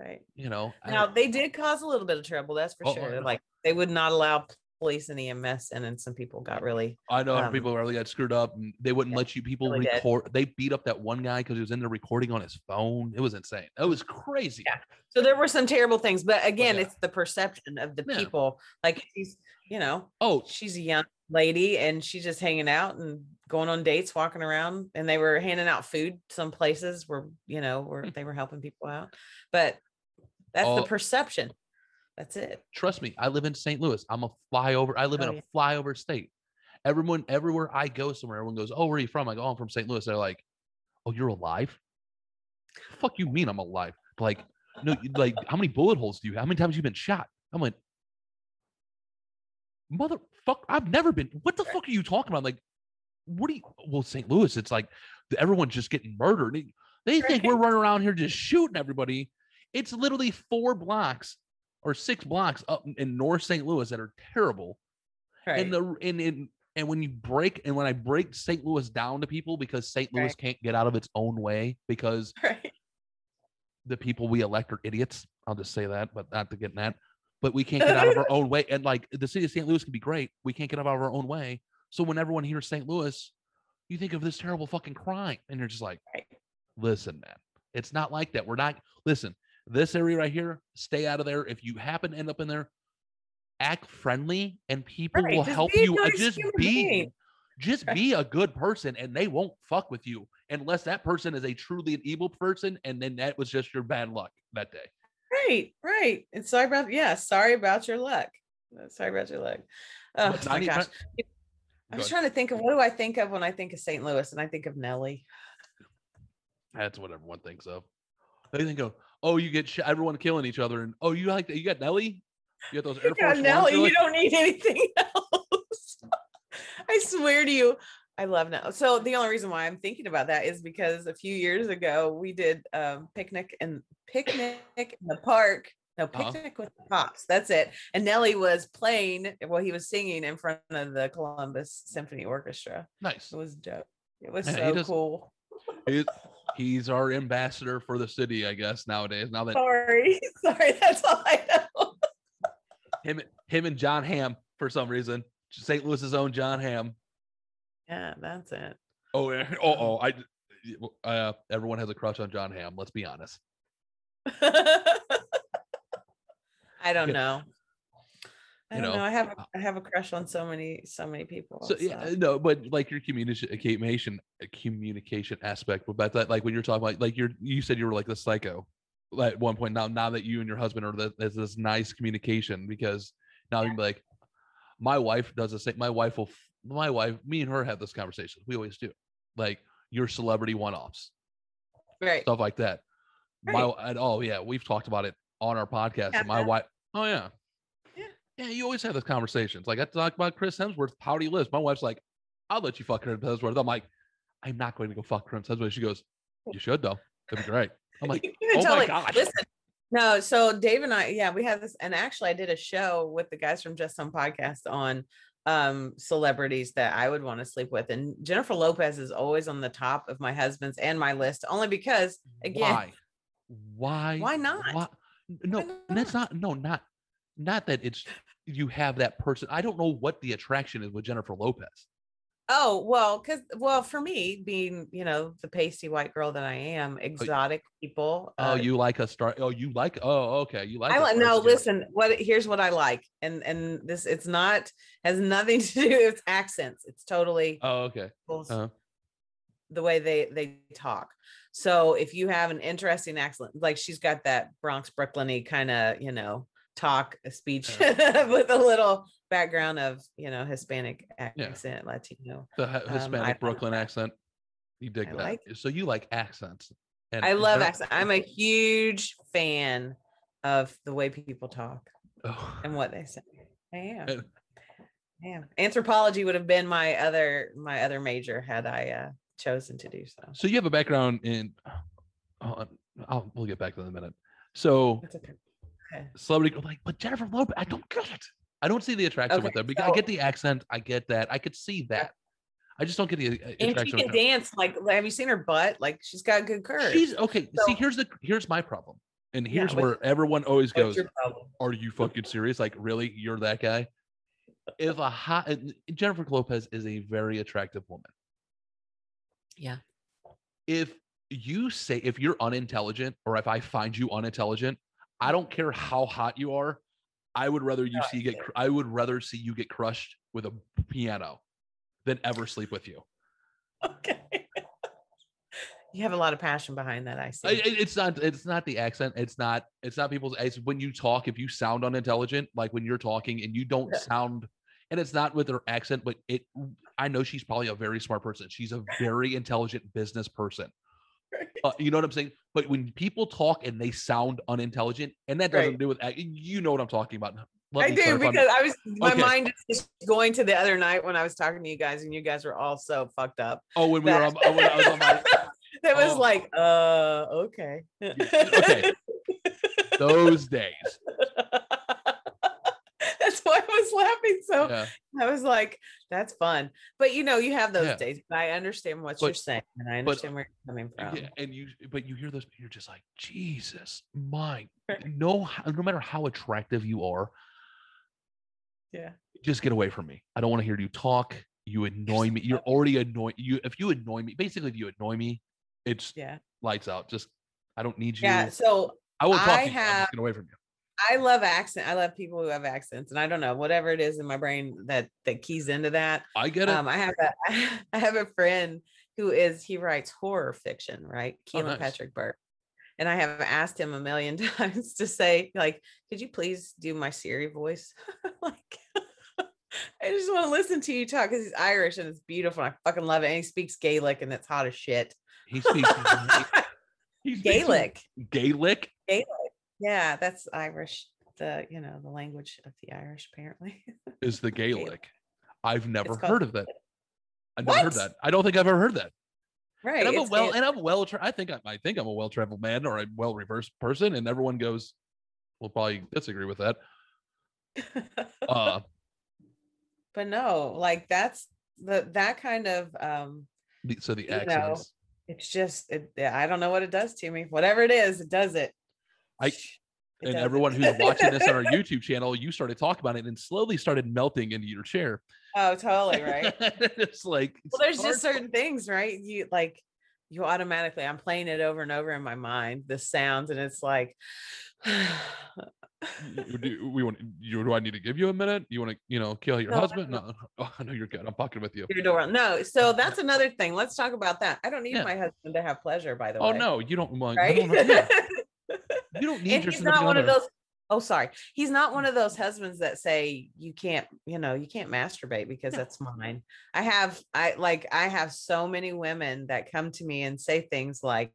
Right. You know, now I, they did cause a little bit of trouble. That's for oh, sure. Oh, like they would not allow police and E M S, and then some people got really, I know um, people really got screwed up, and they wouldn't yeah, let you people really record did. They beat up that one guy because he was in there recording on his phone. It was insane. It was crazy. Yeah. So there were some terrible things, but again, oh, yeah. it's the perception of the yeah. people. Like she's, you know, oh she's a young lady and she's just hanging out and going on dates, walking around, and they were handing out food. Some places were, you know, where they were helping people out, but that's oh. the perception. That's it. Trust me. I live in Saint Louis. I'm a flyover. I live oh, in a yeah. flyover state. Everyone, everywhere I go somewhere, everyone goes, oh, where are you from? I go, oh, I'm from Saint Louis. They're like, oh, you're alive? The fuck you mean I'm alive? Like, no, like how many bullet holes do you have? How many times have you been shot? I'm like, motherfucker, I've never been. What the fuck are you talking about? I'm like, what do you, well, Saint Louis, it's like everyone's just getting murdered. They, they think we're running around here just shooting everybody. It's literally four blocks. Or six blocks up in North Saint Louis that are terrible. Right. And the and, and and when you break and when I break Saint Louis down to people, because Saint Louis right. can't get out of its own way because right. the people we elect are idiots. I'll just say that, but not to get in that. But we can't get out of our own way. And like the city of Saint Louis can be great. We can't get out of our own way. So when everyone hears Saint Louis, you think of this terrible fucking crime. And you're just like, right. listen, man, it's not like that. We're not listen. This area right here, stay out of there. If you happen to end up in there, act friendly and people right, will help you. Nice just be, being. just right. be a good person, and they won't fuck with you unless that person is a truly an evil person, and then that was just your bad luck that day. Right, right. And sorry about yeah, sorry about your luck. Sorry about your luck. Oh my gosh, to... I was Go trying to think of what do I think of when I think of Saint Louis, and I think of Nelly. That's what everyone thinks of. They think of. Oh, you get sh- everyone killing each other, and oh, you like that? You got Nelly. You got those Air you Force got Nelly. Ones, you like- don't need anything else. I swear to you, I love Nelly. So the only reason why I'm thinking about that is because a few years ago we did um, picnic and picnic in the park No, Picnic huh? with the Pops. That's it. And Nelly was playing, well, he was singing in front of the Columbus Symphony Orchestra. Nice. It was dope. It was yeah, so he cool. It, he's our ambassador for the city, I guess, nowadays. Now that sorry, sorry, that's all I know. him, him, and John Hamm for some reason. Saint Louis's own John Hamm. Yeah, that's it. Oh, uh oh, I. Uh, everyone has a crush on John Hamm. Let's be honest. I don't know. I don't you know, know. I have a, I have a crush on so many so many people. So, so. yeah, no, but like your communication communication aspect, but that, that like when you're talking about like you're you said you were like the psycho at one point. Now now that you and your husband are the, there's this nice communication because now yeah. you can be like, my wife does the same. My wife will my wife me and her have this conversation. We always do like your celebrity one-offs, right? Stuff like that. Right. My and, oh yeah, we've talked about it on our podcast. Yeah. And my wife, oh yeah. Yeah, you always have those conversations. Like I talk about Chris Hemsworth, pouty lips. My wife's like, "I'll let you fuck Chris Hemsworth." I'm like, "I'm not going to go fuck Chris Hemsworth." She goes, "You should though. That'd be great." I'm like, "Oh my gosh!" Listen, no. So Dave and I, yeah, we had this, and actually, I did a show with the guys from Just Some Podcast on um celebrities that I would want to sleep with, and Jennifer Lopez is always on the top of my husband's and my list, only because again, why, why, why not? Why? No, why not? That's not. No, not. Not that it's you have that person. I don't know what the attraction is with Jennifer Lopez. Oh, well, because well, for me, being, you know, the pasty white girl that I am, exotic oh, people. Oh, uh, you like a star. Oh, you like. Oh, OK. You like. I like no, listen, what here's what I like. And and this it's not has nothing to do with accents. It's totally. Oh, OK. Uh-huh. The way they they talk. So if you have an interesting accent, like she's got that Bronx Brooklyn-y kind of, you know. talk a speech yeah. with a little background of, you know, Hispanic accent, yeah. Latino, the Hispanic um, Brooklyn accent. You dig I that? Like so you like accents? And I love accents. I'm a huge fan of the way people talk oh. and what they say. I am. And, I am. Anthropology would have been my other my other major had I uh, chosen to do so. So you have a background in. Oh, I'll, we'll get back to that in a minute. So. That's okay. Celebrity, like, but Jennifer Lopez, I don't get it. I don't see the attraction okay, with her. Because so, I get the accent, I get that, I could see that. I just don't get the attraction. And she can dance. Like, have you seen her butt? Like, she's got good curves. She's okay. So, see, here's the here's my problem, and here's yeah, where everyone always goes. Are you fucking serious? Like, really, you're that guy? If a hot Jennifer Lopez is a very attractive woman. Yeah. If you say if you're unintelligent, or if I find you unintelligent. I don't care how hot you are. I would rather you no, see get. I would rather see you get crushed with a piano than ever sleep with you. Okay. You have a lot of passion behind that. I see. It's not. It's not the accent. It's not. It's not people's. It's when you talk. If you sound unintelligent, like when you're talking and you don't yeah. sound, and it's not with her accent, but it. I know she's probably a very smart person. She's a very intelligent business person. Right. Uh, you know what I'm saying? But when people talk and they sound unintelligent, and that doesn't right. do with you know what I'm talking about. Let I do because I was my okay. mind is going to the other night when I was talking to you guys, and you guys were all so fucked up. Oh, when we that, were on, oh, when I was on my, that was oh. like, uh, okay, okay, those days. That's why I was laughing. So yeah. I was like, that's fun. But you know, you have those yeah. days, but I understand what but, you're saying and I understand but, where you're coming from. Yeah, and you, but you hear those, you're just like, Jesus, my, no, no matter how attractive you are. Yeah. Just get away from me. I don't want to hear you talk. You annoy me. You're already annoying. You, if you annoy me, basically if you annoy me, it's yeah. lights out. Just, I don't need you. Yeah. So I will talk I to you. Have, I'm just get away from you. I love accent. I love people who have accents, and I don't know whatever it is in my brain that that keys into that. I get it. Um, I have a I have a friend who is he writes horror fiction, right? Keelan oh, nice. Patrick Burke, and I have asked him a million times to say like, could you please do my Siri voice? Like, I just want to listen to you talk because he's Irish and it's beautiful. And I fucking love it, and he speaks Gaelic and it's hot as shit. He speaks, he speaks Gaelic. Gaelic. Gaelic. Yeah, that's Irish, the, you know, the language of the Irish, apparently. Is the Gaelic. Gaelic. I've never it's heard of that. I've never heard that. I don't think I've ever heard that. Right. And I'm a well, Gaelic. and I'm well, tra- I think, I, I think I'm a well-traveled man or a well-reversed person. And everyone goes, will probably disagree with that. Uh, but no, like that's the that kind of um the, so the accents, know, it's just it, I don't know what it does to me. Whatever it is, it does it. I it and does everyone it. Who's watching this on our YouTube channel, you started talking about it and slowly started melting into your chair. Oh, totally right. It's like it's well, there's hard. Just certain things, right? You like you automatically. I'm playing it over and over in my mind, the sounds, and it's like. do we want you do I need to give you a minute? You want to, you know, kill your no, husband? No, oh, no, you're good. I'm fucking with you. Your door. No, so that's another thing. Let's talk about that. I don't need yeah. my husband to have pleasure, by the oh, way. Oh no, you don't want right? don't know, yeah. You don't need and your he's not one other. Of those oh sorry. He's not one of those husbands that say you can't, you know, you can't masturbate because yeah. that's mine. I have I like I have so many women that come to me and say things like,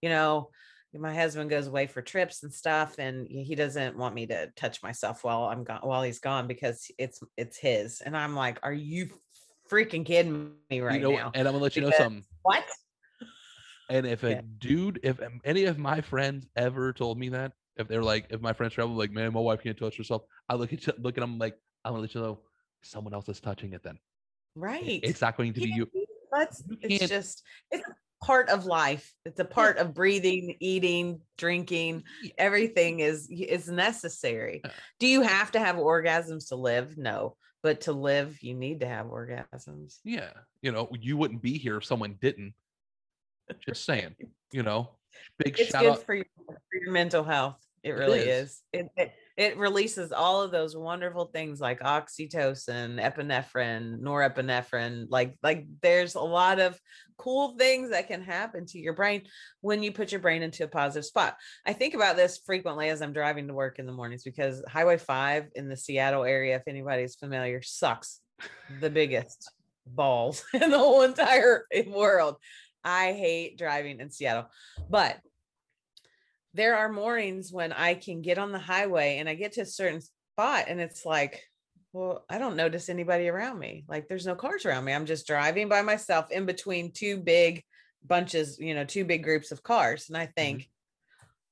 you know, my husband goes away for trips and stuff, and he doesn't want me to touch myself while I'm gone, while he's gone, because it's, it's his. And I'm like, are you freaking kidding me right you know, now? And I'm gonna let you because know something. What? And if a yeah. dude, if any of my friends ever told me that, if they're like, if my friends travel, like, man, my wife can't touch herself. I look at, look at them like, I'm gonna let you know someone else is touching it then. Right. It's not going to you be you. That's, you it's just, it's, part of life. It's a part of breathing, eating, drinking. Everything is is necessary. Do you have to have orgasms to live? No, but to live, you need to have orgasms. Yeah, you know, you wouldn't be here if someone didn't. Just saying, you know, big it's shout good out for your, for your mental health. It really it is. is. It, it it releases all of those wonderful things like oxytocin, epinephrine, norepinephrine. Like like there's a lot of cool things that can happen to your brain when you put your brain into a positive spot. I think about this frequently as I'm driving to work in the mornings, because Highway five in the Seattle area, if anybody's familiar, sucks the biggest balls in the whole entire world. I hate driving in Seattle, but there are mornings when I can get on the highway and I get to a certain spot and it's like, well, I don't notice anybody around me. Like there's no cars around me. I'm just driving by myself in between two big bunches, you know, two big groups of cars. And I think,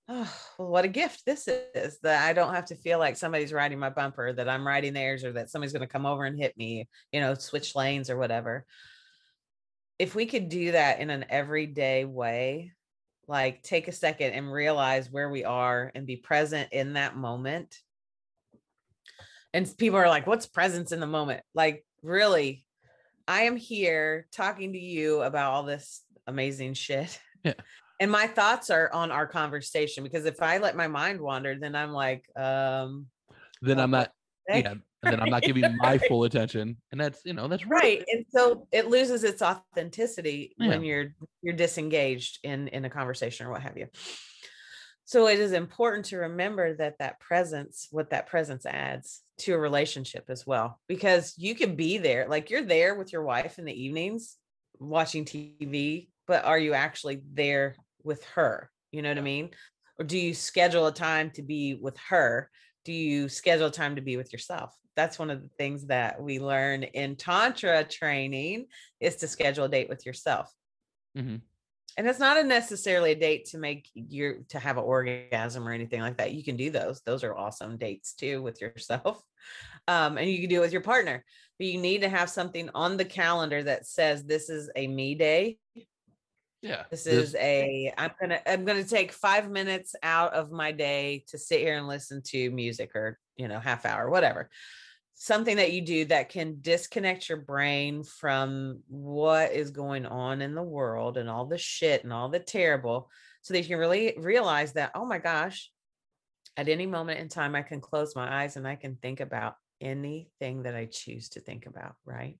mm-hmm. oh, well, what a gift this is, that I don't have to feel like somebody's riding my bumper, that I'm riding theirs, or that somebody's going to come over and hit me, you know, switch lanes or whatever. If we could do that in an everyday way, like take a second and realize where we are and be present in that moment. And people are like, what's presence in the moment? Like, really, I am here talking to you about all this amazing shit. Yeah. And my thoughts are on our conversation, because if I let my mind wander, then I'm like, um, then I'm not, yeah, and then I'm not giving my full attention. And that's, you know, that's right. right. And so it loses its authenticity yeah. when you're, you're disengaged in, in a conversation or what have you. So it is important to remember that that presence, what that presence adds to a relationship as well, because you can be there, like you're there with your wife in the evenings watching T V, but are you actually there with her? You know what I mean? Or do you schedule a time to be with her? Do you schedule time to be with yourself? That's one of the things that we learn in Tantra training, is to schedule a date with yourself. Mm-hmm. And it's not a necessarily a date to make your, to have an orgasm or anything like that. You can do those. Those are awesome dates too with yourself. Um, and you can do it with your partner, but you need to have something on the calendar that says, this is a me day. Yeah. This is a, I'm going to, I'm going to take five minutes out of my day to sit here and listen to music, or, you know, half hour, whatever. Something that you do that can disconnect your brain from what is going on in the world and all the shit and all the terrible, so that you can really realize that, oh my gosh, at any moment in time, I can close my eyes and I can think about anything that I choose to think about, right?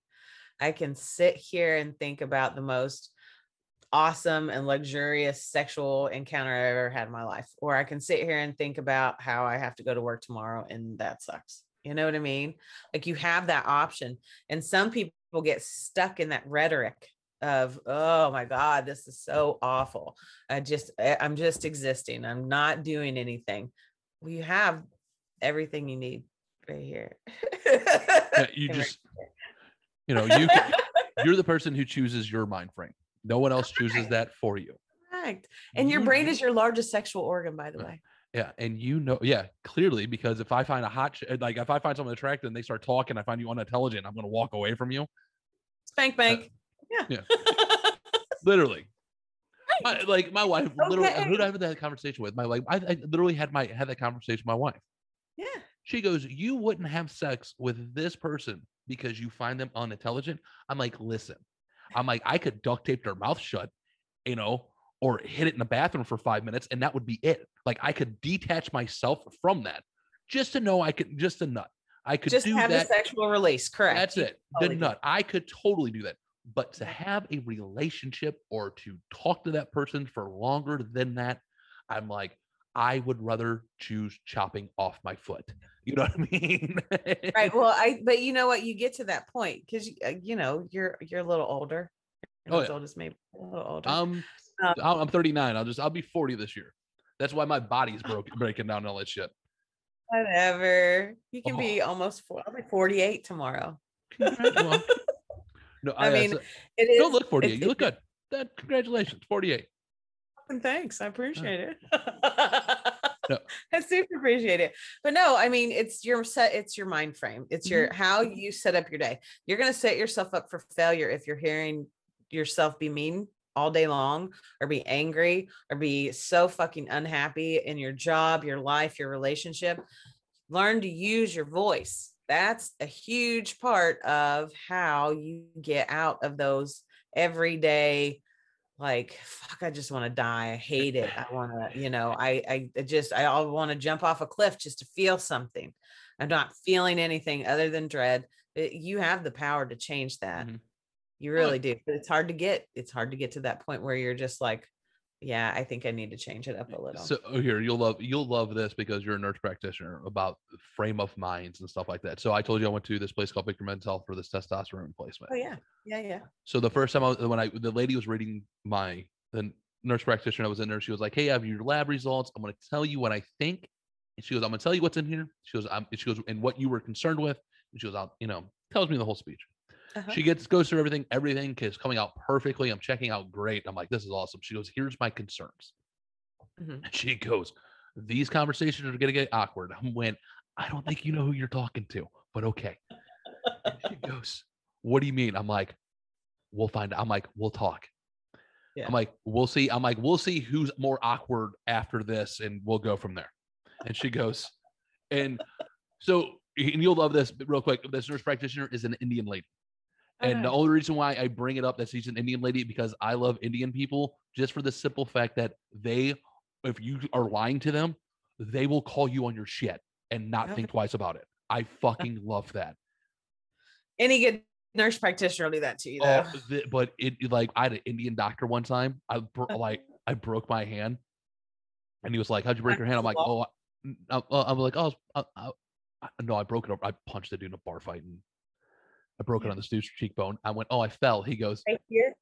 I can sit here and think about the most awesome and luxurious sexual encounter I've ever had in my life. Or I can sit here and think about how I have to go to work tomorrow and that sucks. You know what I mean? Like, you have that option. And some people get stuck in that rhetoric of, oh my God, this is so awful. I just, I'm just existing. I'm not doing anything. Well, you have everything you need right here. Yeah, you just, you know, you can, you're the person who chooses your mind frame. No one else chooses that for you. Correct. And your brain is your largest sexual organ, by the way. Yeah. And you know, yeah, clearly, because if I find a hot, sh- like if I find someone attractive and they start talking, I find you unintelligent, I'm going to walk away from you. Spank bank. Uh, yeah. yeah. Literally. Right. My, like my wife, okay. literally, who did I have that conversation with? My wife, I, I literally had my, had that conversation with my wife. Yeah. She goes, you wouldn't have sex with this person because you find them unintelligent. I'm like, listen, I'm like, I could duct tape their mouth shut, you know, or hit it in the bathroom for five minutes. And that would be it. Like I could detach myself from that just to know I could, just a nut. I could just do have that. A sexual release. Correct. That's it. Totally. The nut. I could totally do that. But to have a relationship or to talk to that person for longer than that, I'm like, I would rather choose chopping off my foot. You know what I mean? Right. Well, I, but you know what? You get to that point because, you know, you're, you're a little older. You're oh, as yeah. old as maybe a little older. Um, um, I'm thirty-nine. I'll just, I'll be forty this year. That's why my body's broken, breaking down and all that shit. Whatever. You can oh. be almost four, I'll be forty-eight tomorrow. Well, no, I, I mean, it is. Don't look forty-eight. You look good. That, congratulations. forty-eight. Thanks. I appreciate it. No. I super appreciate it. But no, I mean, it's your set. It's your mind frame. It's your, mm-hmm. how you set up your day. You're going to set yourself up for failure if you're hearing yourself be mean all day long or be angry or be so fucking unhappy in your job, your life, your relationship. Learn to use your voice. That's a huge part of how you get out of those everyday, like, fuck, I just want to die. I hate it. I want to, you know, I, I just, I all want to jump off a cliff just to feel something. I'm not feeling anything other than dread. It, you have the power to change that. Mm-hmm. You really do. But it's hard to get, it's hard to get to that point where you're just like, yeah, I think I need to change it up a little. So oh, here, you'll love, you'll love this because you're a nurse practitioner about frame of minds and stuff like that. So I told you I went to this place called Victory Men's Health for this testosterone replacement. Oh yeah. Yeah. Yeah. So the first time I was, when I, the lady was reading my, the nurse practitioner, I was in there. She was like, hey, I have your lab results. I'm going to tell you what I think. And she goes, I'm going to tell you what's in here. She goes, I'm, she goes, and what you were concerned with. And she goes, I'll, you know, tells me the whole speech. Uh-huh. She gets, goes through everything, everything is coming out perfectly. I'm checking out great. I'm like, this is awesome. She goes, here's my concerns. Mm-hmm. And she goes, these conversations are going to get awkward. I went, I don't think you know who you're talking to, but okay. And she goes, what do you mean? I'm like, we'll find out. I'm like, we'll talk. Yeah. I'm like, we'll see. I'm like, we'll see who's more awkward after this and we'll go from there. And she goes, and so, and you'll love this real quick. This nurse practitioner is an Indian lady. And the only reason why I bring it up that she's an Indian lady, because I love Indian people just for the simple fact that they, if you are lying to them, they will call you on your shit and not think twice about it. I fucking love that. Any good nurse practitioner will do that to you though. Oh, the, but it like, I had an Indian doctor one time. I bro- like, I broke my hand and he was like, how'd you break your hand? I'm like, Oh, I, I, I'm like, Oh, I, I, I, no, I broke it up. I punched the dude in a bar fight and I broke it on the dude's cheekbone. I went, oh, I fell. He goes, right here.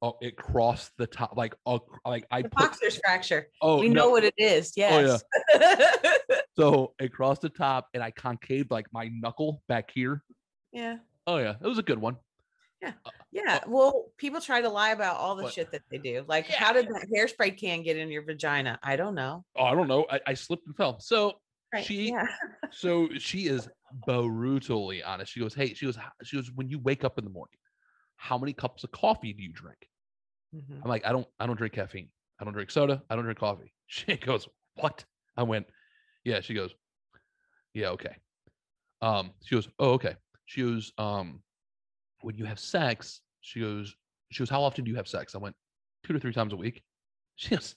Oh, it crossed the top. Like, oh, like I the put, boxer's fracture. Oh, we no. know what it is. Yes. Oh, yeah. So it crossed the top and I concaved like my knuckle back here. Yeah. Oh yeah. It was a good one. Yeah. Yeah. Uh, well, people try to lie about all the but, shit that they do. Like yeah. how did that hairspray can get in your vagina? I don't know. Oh, I don't know. I, I slipped and fell. So right. she, yeah. so she is brutally honest. She goes, hey, she goes, she goes, when you wake up in the morning, how many cups of coffee do you drink? Mm-hmm. I'm like, I don't, I don't drink caffeine. I don't drink soda. I don't drink coffee. She goes, what? I went, yeah. She goes, yeah. Okay. Um, she goes, oh, okay. She goes, um, when you have sex, she goes, she goes, how often do you have sex? I went two to three times a week. She goes,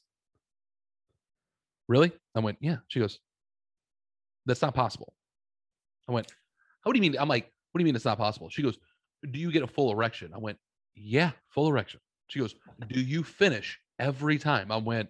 really? I went, yeah. She goes, that's not possible. I went, what do you mean? I'm like, what do you mean it's not possible? She goes, do you get a full erection? I went, yeah, full erection. She goes, do you finish every time? I went,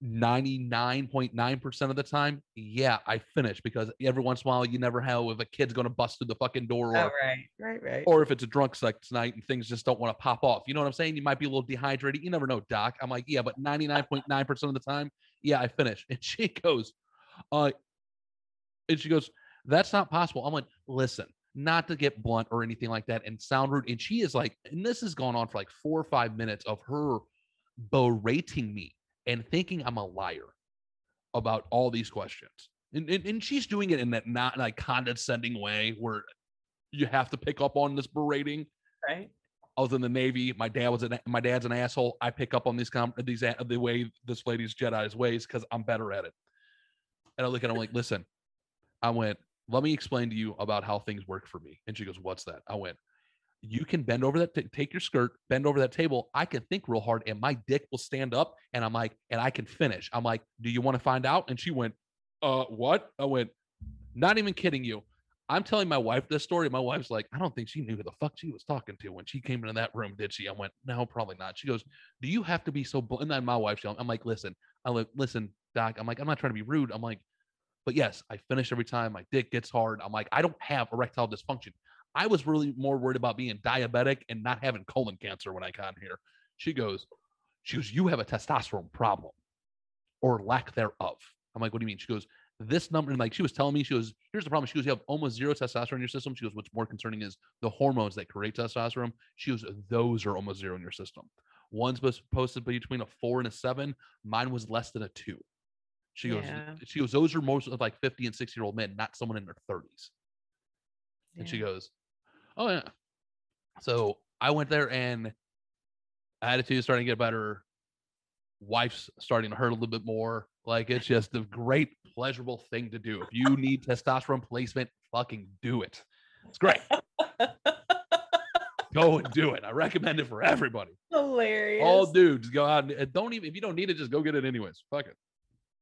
ninety-nine point nine percent of the time, yeah, I finish, because every once in a while, you never know if a kid's going to bust through the fucking door or, oh, right, right, right. or if it's a drunk sex night and things just don't want to pop off. You know what I'm saying? You might be a little dehydrated. You never know, doc. I'm like, yeah, but ninety-nine point nine percent of the time, yeah, I finish. And she goes, uh, and she goes, that's not possible. I'm like, listen, not to get blunt or anything like that and sound rude. And she is like, and this has gone on for like four or five minutes of her berating me and thinking I'm a liar about all these questions. And, and, and she's doing it in that not like condescending way where you have to pick up on this berating. Right. I was in the Navy. My dad was an, my dad's an asshole. I pick up on these, com- these, the way this lady's Jedi's ways, cause I'm better at it. And I look at him like, listen, I went, let me explain to you about how things work for me. And she goes, what's that? I went, you can bend over that, t- take your skirt, bend over that table. I can think real hard and my dick will stand up. And I'm like, and I can finish. I'm like, do you want to find out? And she went, uh, what? I went, not even kidding you. I'm telling my wife this story. My wife's like, I don't think she knew who the fuck she was talking to when she came into that room, did she? I went, no, probably not. She goes, do you have to be so bl-? And then my wife's yelling. I'm like, listen, I like, listen, doc. I'm like, I'm not trying to be rude. I'm like, but yes, I finish every time. My dick gets hard. I'm like, I don't have erectile dysfunction. I was really more worried about being diabetic and not having colon cancer when I got here. She goes, she goes, you have a testosterone problem or lack thereof. I'm like, what do you mean? She goes, this number, and like she was telling me, she goes, here's the problem. She goes, you have almost zero testosterone in your system. She goes, what's more concerning is the hormones that create testosterone. She goes, those are almost zero in your system. One's supposed to be between a four and a seven. Mine was less than a two. She goes, yeah. she goes, those are most of like fifty and sixty year old men, not someone in their thirties. Yeah. And she goes, oh yeah. So I went there and attitude is starting to get better. Wife's starting to hurt a little bit more. Like, it's just the great pleasurable thing to do. If you need testosterone placement, fucking do it. It's great. Go and do it. I recommend it for everybody. Hilarious. All dudes go out and don't even, if you don't need it, just go get it anyways. Fuck it.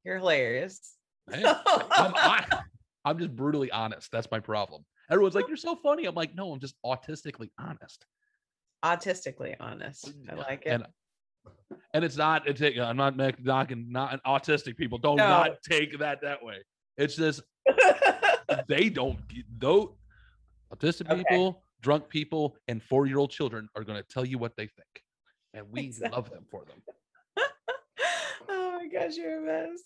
You're hilarious. Hey, I'm, I, I'm just brutally honest. That's my problem. Everyone's like, you're so funny. I'm like, no, I'm just autistically honest. Autistically honest. I like it. And, And it's not, it's, I'm not knocking, not autistic people. Don't no. not take that that way. It's just, they don't, though. Autistic okay. people, drunk people, and four-year-old children are going to tell you what they think. And we exactly. love them for them. Oh my gosh, you're a mess.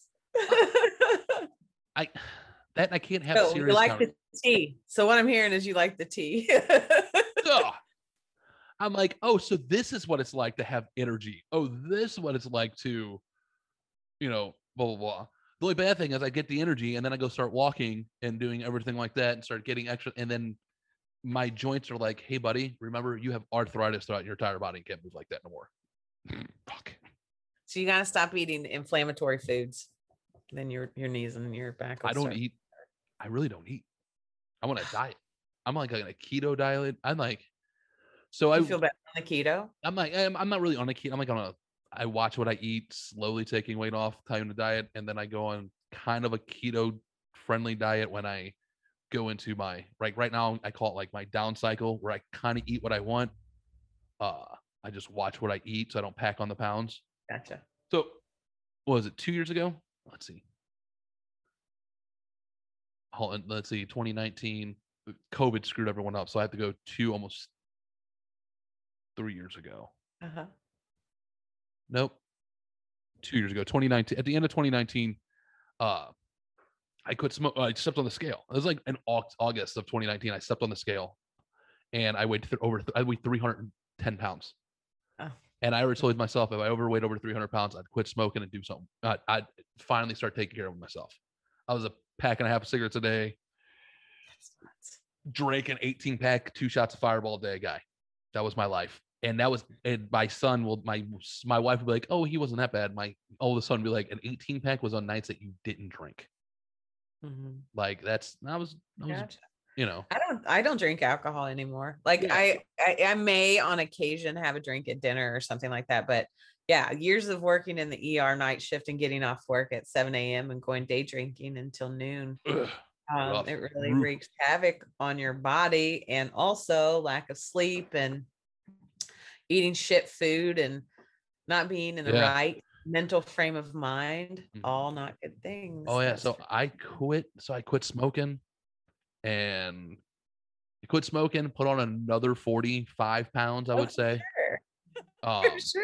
I, that I can't have so a serious. You like the tea. So what I'm hearing is you like the tea. Ugh. I'm like, oh, so this is what it's like to have energy. Oh, this is what it's like to, you know, blah, blah, blah. The only bad thing is I get the energy and then I go start walking and doing everything like that and start getting extra. And then my joints are like, hey, buddy, remember you have arthritis throughout your entire body and can't move like that no more. Fuck. So you got to stop eating inflammatory foods. Then your your knees and your back. I don't start. eat. I really don't eat. I'm on a diet. I'm like on a keto diet. I'm like. So you I feel bad on the keto. I'm like, I'm, I'm not really on a keto. I'm like on a, I watch what I eat, slowly taking weight off, time to diet. And then I go on kind of a keto friendly diet when I go into my, like right now, I call it like my down cycle where I kind of eat what I want. Uh, I just watch what I eat. So I don't pack on the pounds. Gotcha. So what was it? Two years ago? Let's see. Let's see. twenty nineteen, COVID screwed everyone up. So I have to go to almost three years ago. Uh-huh. Nope. Two years ago, twenty nineteen, at the end of twenty nineteen, uh, I quit smoke. I stepped on the scale. It was like in August of twenty nineteen. I stepped on the scale and I weighed th- over, th- I weighed three hundred ten pounds. Oh. And I already told myself, if I overweight over three hundred pounds, I'd quit smoking and do something. I'd, I'd finally start taking care of myself. I was a pack and a half of cigarettes a day. That's nuts. Drank an eighteen pack, two shots of Fireball a day guy. That was my life. And that was, and my son will, my, my wife will be like, oh, he wasn't that bad. My oldest son would be like, an eighteen pack was on nights that you didn't drink. Mm-hmm. Like that's, I was, I was gotcha. You know, I don't, I don't drink alcohol anymore. Like yeah. I, I, I may on occasion have a drink at dinner or something like that, but yeah, years of working in the E R night shift and getting off work at seven a.m. and going day drinking until noon. Ugh. Um, it really Roof. wreaks havoc on your body and also lack of sleep and eating shit food and not being in the yeah. right mental frame of mind. Mm-hmm. All not good things. Oh yeah. That's so true. I quit. So I quit smoking and I quit smoking, put on another forty-five pounds, I would oh, say. Sure. Um, For sure.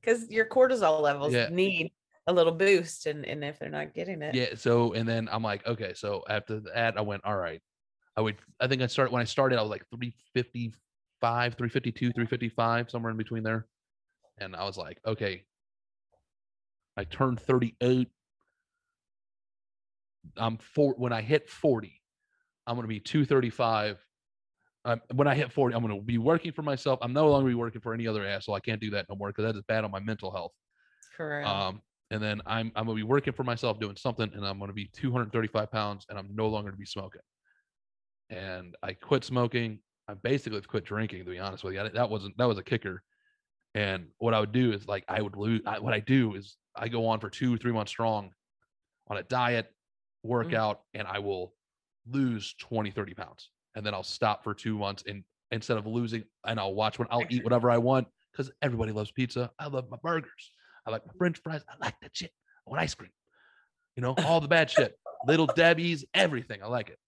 Because your cortisol levels yeah. need a little boost, and, and if they're not getting it, yeah. So and then I'm like, okay. So after that, I went, all right. I would. I think I started when I started. I was like three fifty-five, three fifty-two, three fifty-five, somewhere in between there. And I was like, okay. I turned thirty-eight. I'm for, when I hit forty, I'm going to be two thirty-five. Um, when I hit forty, I'm going to be working for myself. I'm no longer be working for any other asshole. I can't do that no more because that is bad on my mental health. Correct. Um, and then I'm I'm going to be working for myself, doing something, and I'm going to be two hundred thirty-five pounds, and I'm no longer to be smoking. And I quit smoking. I basically quit drinking, to be honest with you. I, that wasn't that was a kicker. And what I would do is like I would lose. I, what I do is I go on for two, three months strong on a diet, workout, mm-hmm. and I will lose twenty, thirty pounds. And then I'll stop for two months and instead of losing, and I'll watch when I'll eat whatever I want because everybody loves pizza. I love my burgers. I like my French fries. I like that shit. I want ice cream. You know, all the bad shit. Little Debbie's, everything. I like it.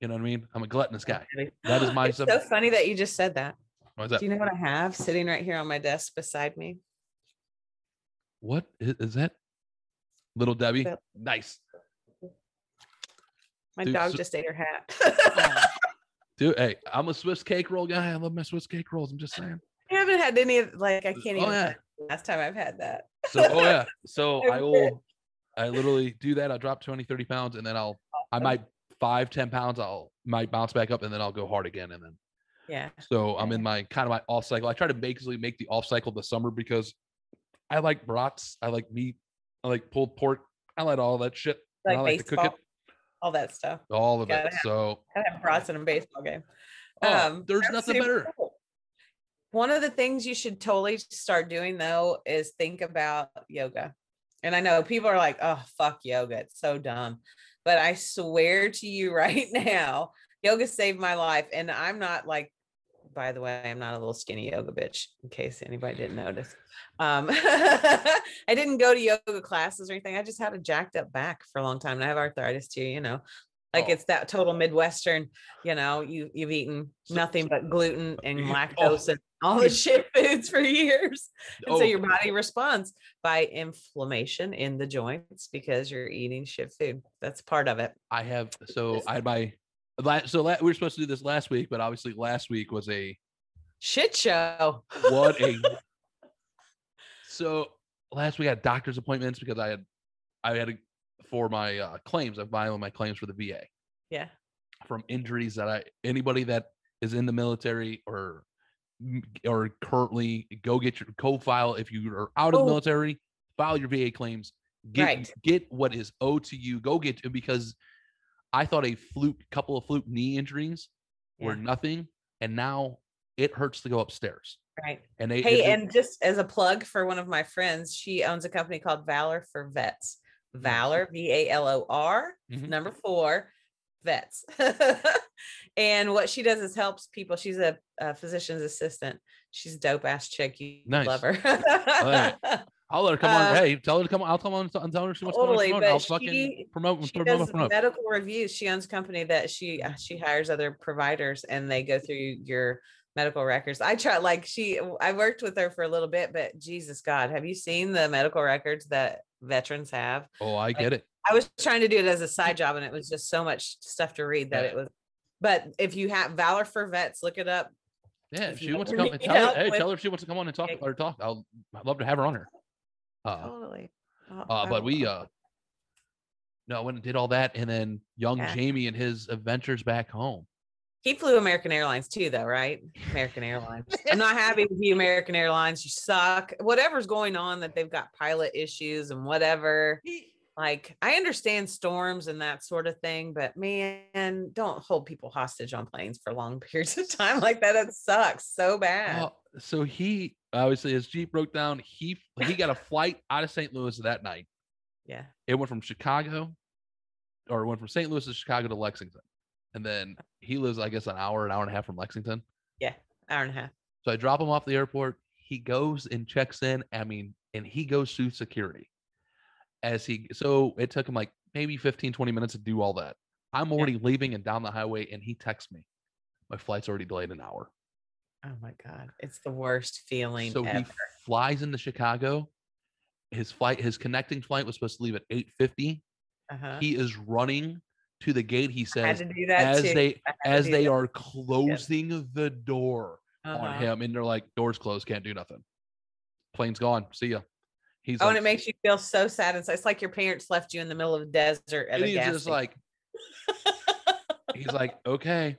You know what I mean? I'm a gluttonous guy. That is my it's sub- so funny that you just said that. What is that? Do you know what I have sitting right here on my desk beside me? What is, is that? Little Debbie? That- nice. My Dude, dog so- just ate her hat. Dude, hey, I'm a Swiss cake roll guy. I love my Swiss cake rolls. I'm just saying. I haven't had any of like I can't oh, even yeah. last time I've had that. So oh yeah. So I will I literally do that. I'll drop twenty, thirty pounds and then I'll I might five, ten pounds, I'll might bounce back up and then I'll go hard again. And then yeah. So I'm in my kind of my off cycle. I try to basically make the off cycle the summer because I like brats, I like meat, I like pulled pork, I like all that shit. Like I like baseball. To cook it. All that stuff. All of it. Have, so I have brats in a baseball game. Oh, um, there's nothing better. Cool. One of the things you should totally start doing though is think about yoga. And I know people are like, "Oh, fuck yoga. It's so dumb." But I swear to you right now, yoga saved my life. And I'm not like, by the way, I'm not a little skinny yoga bitch in case anybody didn't notice. Um, I didn't go to yoga classes or anything. I just had a jacked up back for a long time. And I have arthritis too, you know, like oh. it's that total Midwestern, you know, you, you've eaten nothing but gluten and lactose oh. and all the shit foods for years. And oh. so your body responds by inflammation in the joints because you're eating shit food. That's part of it. I have, so I had my, so we were supposed to do this last week, but obviously last week was a shit show. What a so last week I had doctor's appointments because I had I had a, for my uh, claims I filed my claims for the V A. Yeah. From injuries that I anybody that is in the military or or currently go get your go file if you are out of oh. the military, file your V A claims. Get right. get what is owed to you. Go get it because. I thought a fluke, couple of fluke knee injuries yeah. were nothing, and now it hurts to go upstairs. Right. And they, hey, it, and it, just as a plug for one of my friends, she owns a company called Valor for Vets. Valor, V A L O R, mm-hmm. number four, Vets. And what she does is helps people. She's a, a physician's assistant. She's a dope-ass chick. You nice. Love her. Right. I'll let her come uh, on. Hey, tell her to come on. I'll come on and tell her she wants totally, to come on. I'll she, fucking promote. She promote, does promote. Medical reviews. She owns a company that she she hires other providers and they go through your medical records. I try like she. I worked with her for a little bit, but Jesus God, have you seen the medical records that veterans have? Oh, I get like, it. I was trying to do it as a side job, and it was just so much stuff to read that yeah. it was. But if you have Valor for Vets, look it up. Yeah, if she wants to come. And tell her, hey, with, tell her if she wants to come on and talk yeah. or talk. I'll I'd love to have her on her. Uh, totally. Oh, uh, but we uh, no, I went and did all that, and then young yeah. Jamie and his adventures back home. He flew American Airlines too, though, right? American Airlines. I'm not happy with you, American Airlines. You suck. Whatever's going on, that they've got pilot issues and whatever. Like, I understand storms and that sort of thing, but man, don't hold people hostage on planes for long periods of time like that. It sucks so bad. Oh, so he. Obviously, his Jeep broke down. He he got a flight out of Saint Louis that night. Yeah. It went from Chicago, or it went from Saint Louis to Chicago to Lexington. And then he lives, I guess, an hour, an hour and a half from Lexington. Yeah, hour and a half. So I drop him off the airport. He goes and checks in. I mean, and he goes through security. As he So it took him like maybe fifteen, twenty minutes to do all that. I'm already yeah. leaving and down the highway, and he texts me. My flight's already delayed an hour. Oh my God. It's the worst feeling so ever. He flies into Chicago. His flight, his connecting flight was supposed to leave at eight fifty. Uh-huh. He is running to the gate. He says, I had to do that as too. they, as they that. are closing yeah. the door uh-huh. on him. And they're like, door's closed. Can't do nothing. Plane's gone. See ya. He's oh, like, and it makes you feel so sad. It's, it's like your parents left you in the middle of the desert at and a he's gas just station. Like, he's like, okay.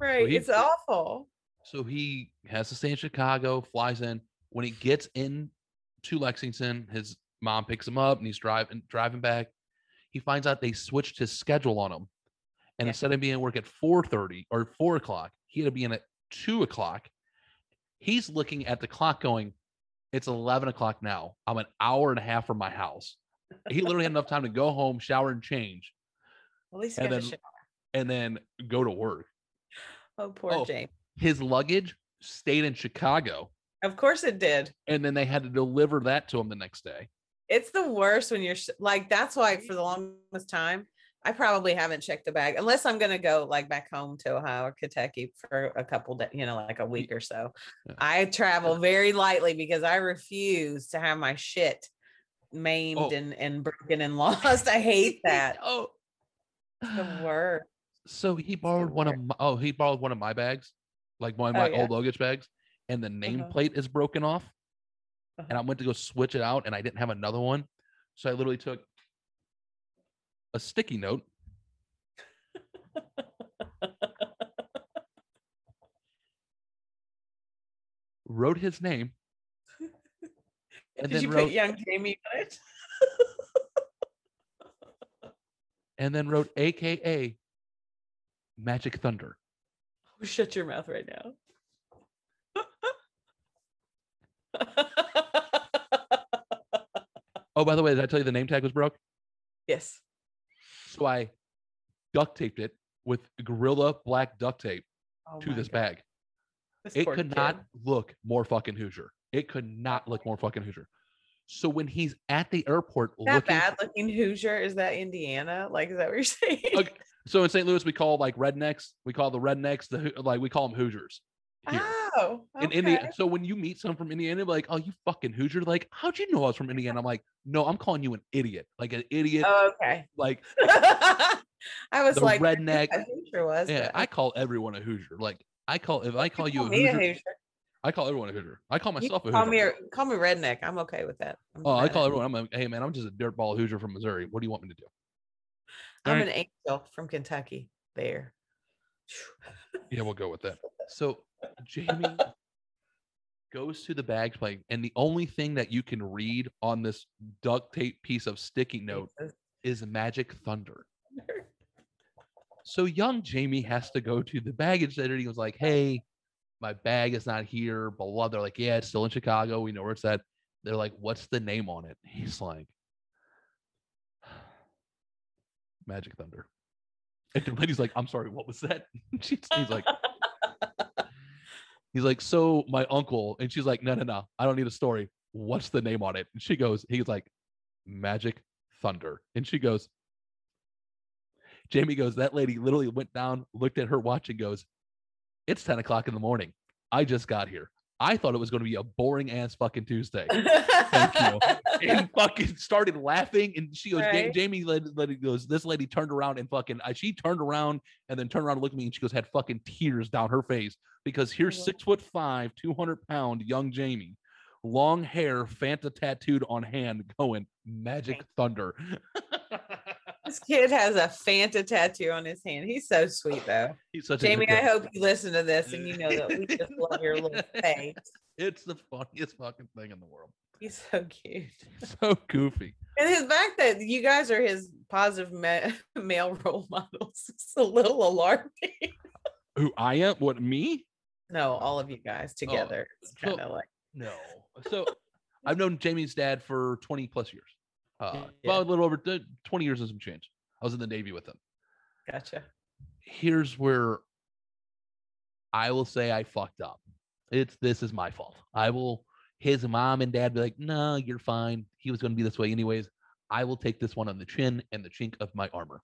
Right. So he, it's awful. So he has to stay in Chicago, flies in. When he gets in to Lexington, his mom picks him up and he's driving driving back. He finds out they switched his schedule on him. And yeah. instead of being at work at four thirty or four o'clock, he had to be in at two o'clock. He's looking at the clock going, it's eleven o'clock now. I'm an hour and a half from my house. He literally had enough time to go home, shower, and change. At least he got a shower. And then go to work. Oh, poor oh, Jamie. His luggage stayed in Chicago. Of course it did. And then they had to deliver that to him the next day. It's the worst when you're like, that's why for the longest time, I probably haven't checked the bag unless I'm going to go like back home to Ohio or Kentucky for a couple days, you know, like a week or so. Yeah. I travel very lightly because I refuse to have my shit maimed oh. and, and broken and lost. I hate that. oh, it's the worst. So he borrowed one of my, oh, he borrowed one of my bags, like one of my oh, yeah. old luggage bags, and the nameplate uh-huh. is broken off. Uh-huh. And I went to go switch it out and I didn't have another one. So I literally took a sticky note wrote his name. And Did then you wrote, put young Jamie on it? And then wrote A K A Magic Thunder. Oh, shut your mouth right now. Oh, by the way, did I tell you the name tag was broke? Yes. So I duct taped it with Gorilla Black duct tape oh to this God. bag. This it could kid. not look more fucking Hoosier. It could not look more fucking Hoosier. So when he's at the airport, is that looking, bad looking Hoosier? Is that Indiana? Like, is that what you're saying? Okay. So in Saint Louis, we call like rednecks. We call the rednecks the like we call them Hoosiers. Here. Oh, okay. In Indiana. So when you meet someone from Indiana, like, oh, you fucking Hoosier. Like, how'd you know I was from Indiana? I'm like, no, I'm calling you an idiot. Like an idiot. Oh, okay. Like, I was like, redneck. I, was, yeah, I call everyone a Hoosier. Like, I call if I call you, you call a, Hoosier, a Hoosier. I call everyone a Hoosier. I call myself you a Hoosier. Call me, a, call me redneck. I'm okay with that. I'm oh, I call everyone. I'm a, hey man, I'm just a dirtball Hoosier from Missouri. What do you want me to do? I'm right. an angel from Kentucky. There. Yeah, we'll go with that. So Jamie goes to the bag plate, and the only thing that you can read on this duct tape piece of sticky note is Magic Thunder. So young Jamie has to go to the baggage center. He was like, hey, my bag is not here, blah. They're like, yeah, it's still in Chicago. We know where it's at. They're like, what's the name on it? He's like, Magic Thunder. And the lady's like, I'm sorry, what was that? She's he's like, he's like, so my uncle, and she's like, no, no, no, I don't need a story. What's the name on it? And she goes, he's like, Magic Thunder. And she goes, Jamie goes, that lady literally went down, looked at her watch and goes, it's ten o'clock in the morning. I just got here. I thought it was going to be a boring ass fucking Tuesday. Thank you. And fucking started laughing. And she goes, right. Jamie led, led, goes, this lady turned around and fucking, I, she turned around and then turned around and looked at me and she goes, had fucking tears down her face because here's yeah. six foot five, two hundred pound young Jamie, long hair, Fanta tattooed on hand going Magic Thunder. This kid has a Fanta tattoo on his hand. He's so sweet, though. He's such Jamie, a I hope you listen to this and you know that we just love your little face. It's the funniest fucking thing in the world. He's so cute. So goofy. And his fact that you guys are his positive ma- male role models is a little alarming. Who I am? What, me? No, all of you guys together. Oh, it's kind of so, like... No. So I've known Jamie's dad for twenty plus years. Uh, yeah. Well, a little over twenty years and some change. I was in the Navy with him. Gotcha. Here's where I will say I fucked up. It's this is my fault. I will. His mom and dad be like, "No, you're fine. He was going to be this way anyways." I will take this one on the chin and the chink of my armor.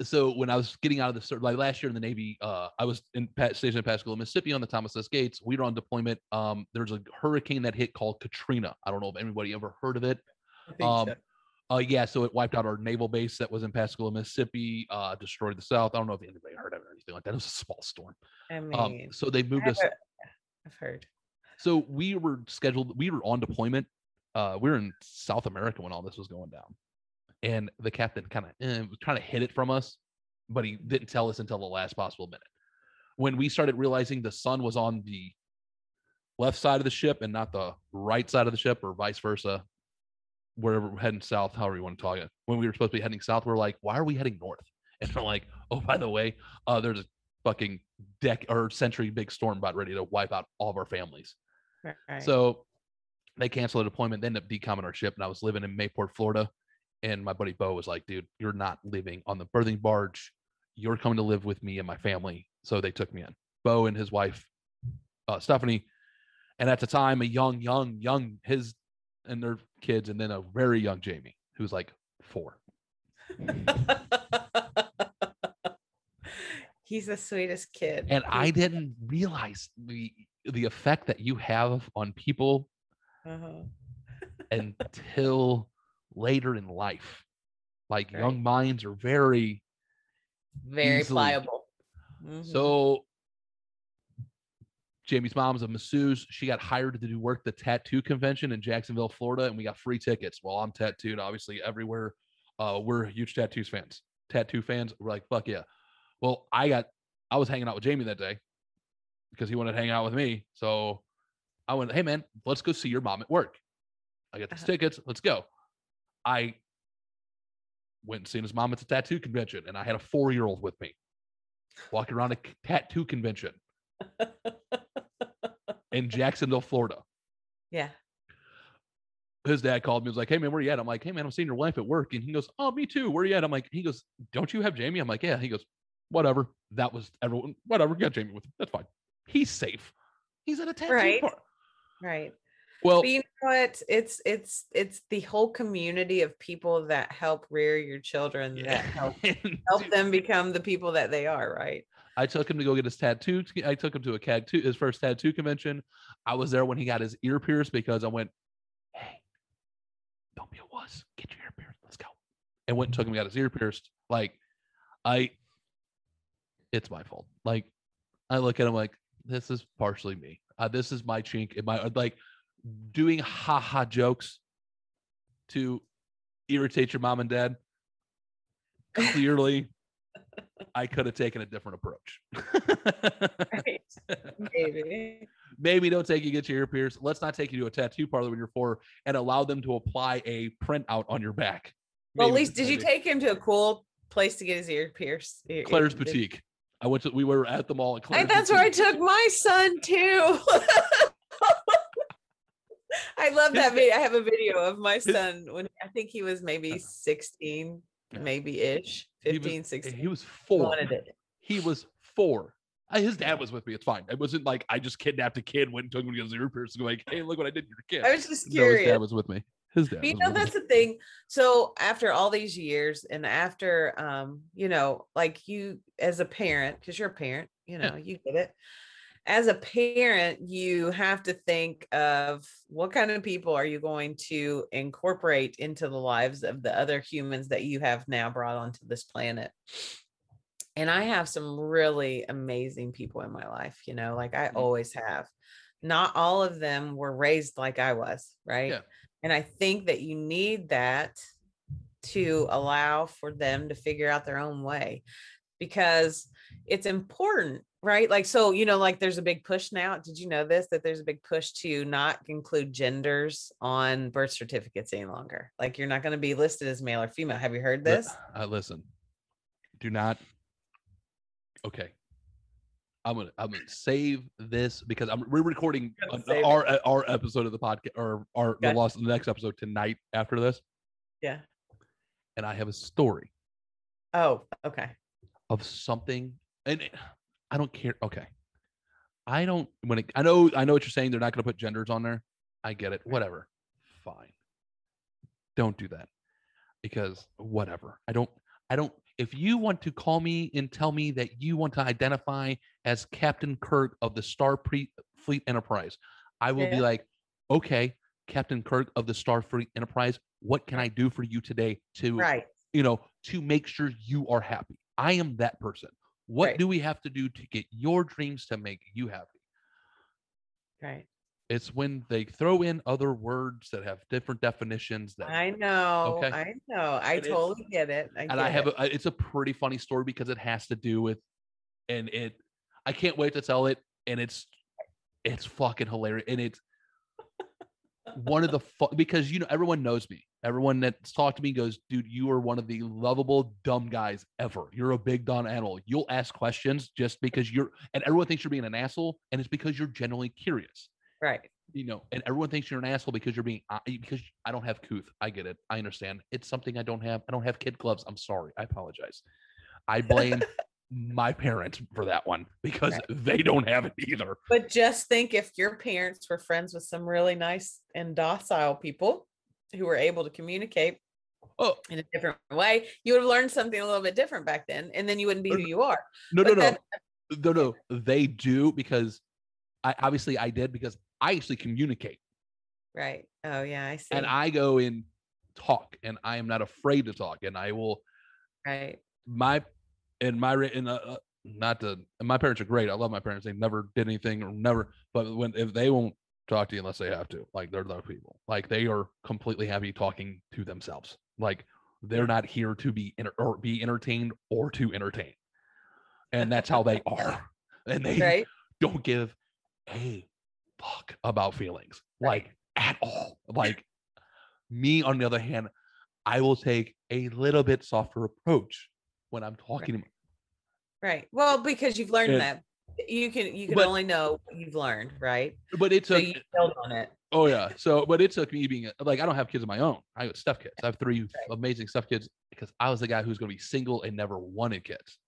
So when I was getting out of the service, like last year in the Navy, uh, I was in Pat, stationed in Pascagoula, Mississippi on the Thomas S. Gates. We were on deployment. Um, there's a hurricane that hit called Katrina. I don't know if anybody ever heard of it. Um, so. uh, yeah, so it wiped out our naval base that was in Pascagoula, Mississippi, uh, destroyed the South. I don't know if anybody heard of it or anything like that. It was a small storm. I mean, um, so they moved I've us. Heard. I've heard. So we were scheduled, we were on deployment. Uh, we were in South America when all this was going down. And the captain kind of eh, was trying to hid it from us, but he didn't tell us until the last possible minute. When we started realizing the sun was on the left side of the ship and not the right side of the ship, or vice versa, wherever we're heading south, however you want to talk it. When we were supposed to be heading south, we're like, why are we heading north? And we're like, oh, by the way, uh, there's a fucking deck or century big storm about ready to wipe out all of our families. Right. So they canceled the deployment. They ended up decomming our ship. And I was living in Mayport, Florida. And my buddy Bo was like, dude, you're not living on the birthing barge. You're coming to live with me and my family. So they took me in. Bo and his wife, uh, Stephanie. And at the time, a young, young, young, his and their kids. And then a very young Jamie, who's like four. He's the sweetest kid. And I didn't realize the the effect that you have on people uh-huh. until later in life. Like right. Young minds are very, very easily pliable. Mm-hmm. So Jamie's mom's a masseuse. She got hired to do work at the tattoo convention in Jacksonville, Florida, and we got free tickets. Well, I'm tattooed, obviously, everywhere. Uh, we're huge tattoos fans. Tattoo fans, we're like, fuck yeah. Well, I got, I was hanging out with Jamie that day because he wanted to hang out with me. So I went, hey man, let's go see your mom at work. I got these uh-huh. tickets. Let's go. I went and seen his mom at the tattoo convention, and I had a four-year-old with me walking around a tattoo convention in Jacksonville, Florida. Yeah. His dad called me. He was like, hey man, where you at? I'm like, hey man, I'm seeing your wife at work. And he goes, oh, me too. Where you at? I'm like, he goes, don't you have Jamie? I'm like, yeah. He goes, whatever. That was everyone. Whatever. Got Jamie with him. That's fine. He's safe. He's at a tattoo right. park. Right. Well, but you know what? It's it's it's the whole community of people that help rear your children yeah. that help help them become the people that they are. Right. I took him to go get his tattoo. I took him to a tattoo, his first tattoo convention. I was there when he got his ear pierced because I went, hey, don't be a wuss. Get your ear pierced. Let's go. And went and took him and got his ear pierced. Like I. It's my fault. Like, I look at him like, this is partially me. Uh, this is my chink in my, like, doing haha jokes to irritate your mom and dad. Clearly, I could have taken a different approach. Right. Maybe. Maybe don't take you get your ear pierced. Let's not take you to a tattoo parlor when you're four and allow them to apply a printout on your back. Well, maybe at least, did you take him to a cool place to get his ear pierced? Ear, Claire's ear, Boutique. I went to, we were at the mall at Claire's. And that's Boutique. Where I took my son too. I love that video. I have a video of my son when I think he was maybe sixteen, yeah. maybe ish, fifteen, he was, sixteen. He was four. Wanted it. He was four. His dad was with me. It's fine. It wasn't like I just kidnapped a kid, went and took him to get his ear pierced and go like, hey, look what I did to your kid. I was just curious. No, his dad was with me. You know, that's the thing. So after all these years and after, um, you know, like you as a parent, because you're a parent, you know, yeah. you get it. As a parent, you have to think of what kind of people are you going to incorporate into the lives of the other humans that you have now brought onto this planet. And I have some really amazing people in my life, you know, like I always have. Not all of them were raised like I was, right? Yeah. And I think that you need that to allow for them to figure out their own way, because it's important, right? Like, so, you know, like there's a big push now. Did you know this, that there's a big push to not include genders on birth certificates any longer? Like you're not going to be listed as male or female. Have you heard this? Uh, listen, do not. Okay. I'm gonna I'm gonna save this because I'm we're recording our it. our episode of the podcast or our gotcha. the lost the next episode tonight after this. Yeah. And I have a story. Oh, okay. Of something, and it, I don't care. Okay. I don't when it, I know I know what you're saying. They're not gonna put genders on there. I get it. Whatever. Fine. Don't do that because whatever. I don't I don't. If you want to call me and tell me that you want to identify as Captain Kirk of the Star Pre- Fleet Enterprise, I will yeah. be like, okay, Captain Kirk of the Star Fleet Enterprise, what can I do for you today to, right. you know, to make sure you are happy? I am that person. What right. do we have to do to get your dreams to make you happy? Right. It's when they throw in other words that have different definitions. That, I know. Okay? I know. I it totally is, get it. I and get I have it. A, it's a pretty funny story because it has to do with, and it, I can't wait to tell it. And it's, it's fucking hilarious. And it's one of the, fu- because, you know, everyone knows me. Everyone that's talked to me goes, dude, you are one of the lovable dumb guys ever. You're a big dumb animal. You'll ask questions just because you're, and everyone thinks you're being an asshole. And it's because you're genuinely curious. Right. You know, and everyone thinks you're an asshole because you're being, because I don't have couth. I get it. I understand. It's something I don't have. I don't have kid gloves. I'm sorry. I apologize. I blame my parents for that one because right. they don't have it either. But just think if your parents were friends with some really nice and docile people who were able to communicate oh. in a different way, you would have learned something a little bit different back then, and then you wouldn't be no, who you are. No, but no, that- no, no, no. They do because I obviously I did because I actually communicate. Right. Oh yeah, I see. And I go and talk, and I am not afraid to talk, and I will. Right. My and my and uh, not to. My parents are great. I love my parents. They never did anything or never. But when if they won't talk to you unless they have to, like they're those people. Like they are completely happy talking to themselves. Like they're not here to be inter- or be entertained or to entertain, and that's how they are. And they right? don't give a fuck about feelings right. like at all. Like me, on the other hand, I will take a little bit softer approach when I'm talking right. to right. Well, because you've learned and, that you can you can but, only know what you've learned, right? But it took, so you build on it. Oh yeah. So, but it took me being like, I don't have kids of my own. I have step kids. I have three right. amazing step kids because I was the guy who's going to be single and never wanted kids.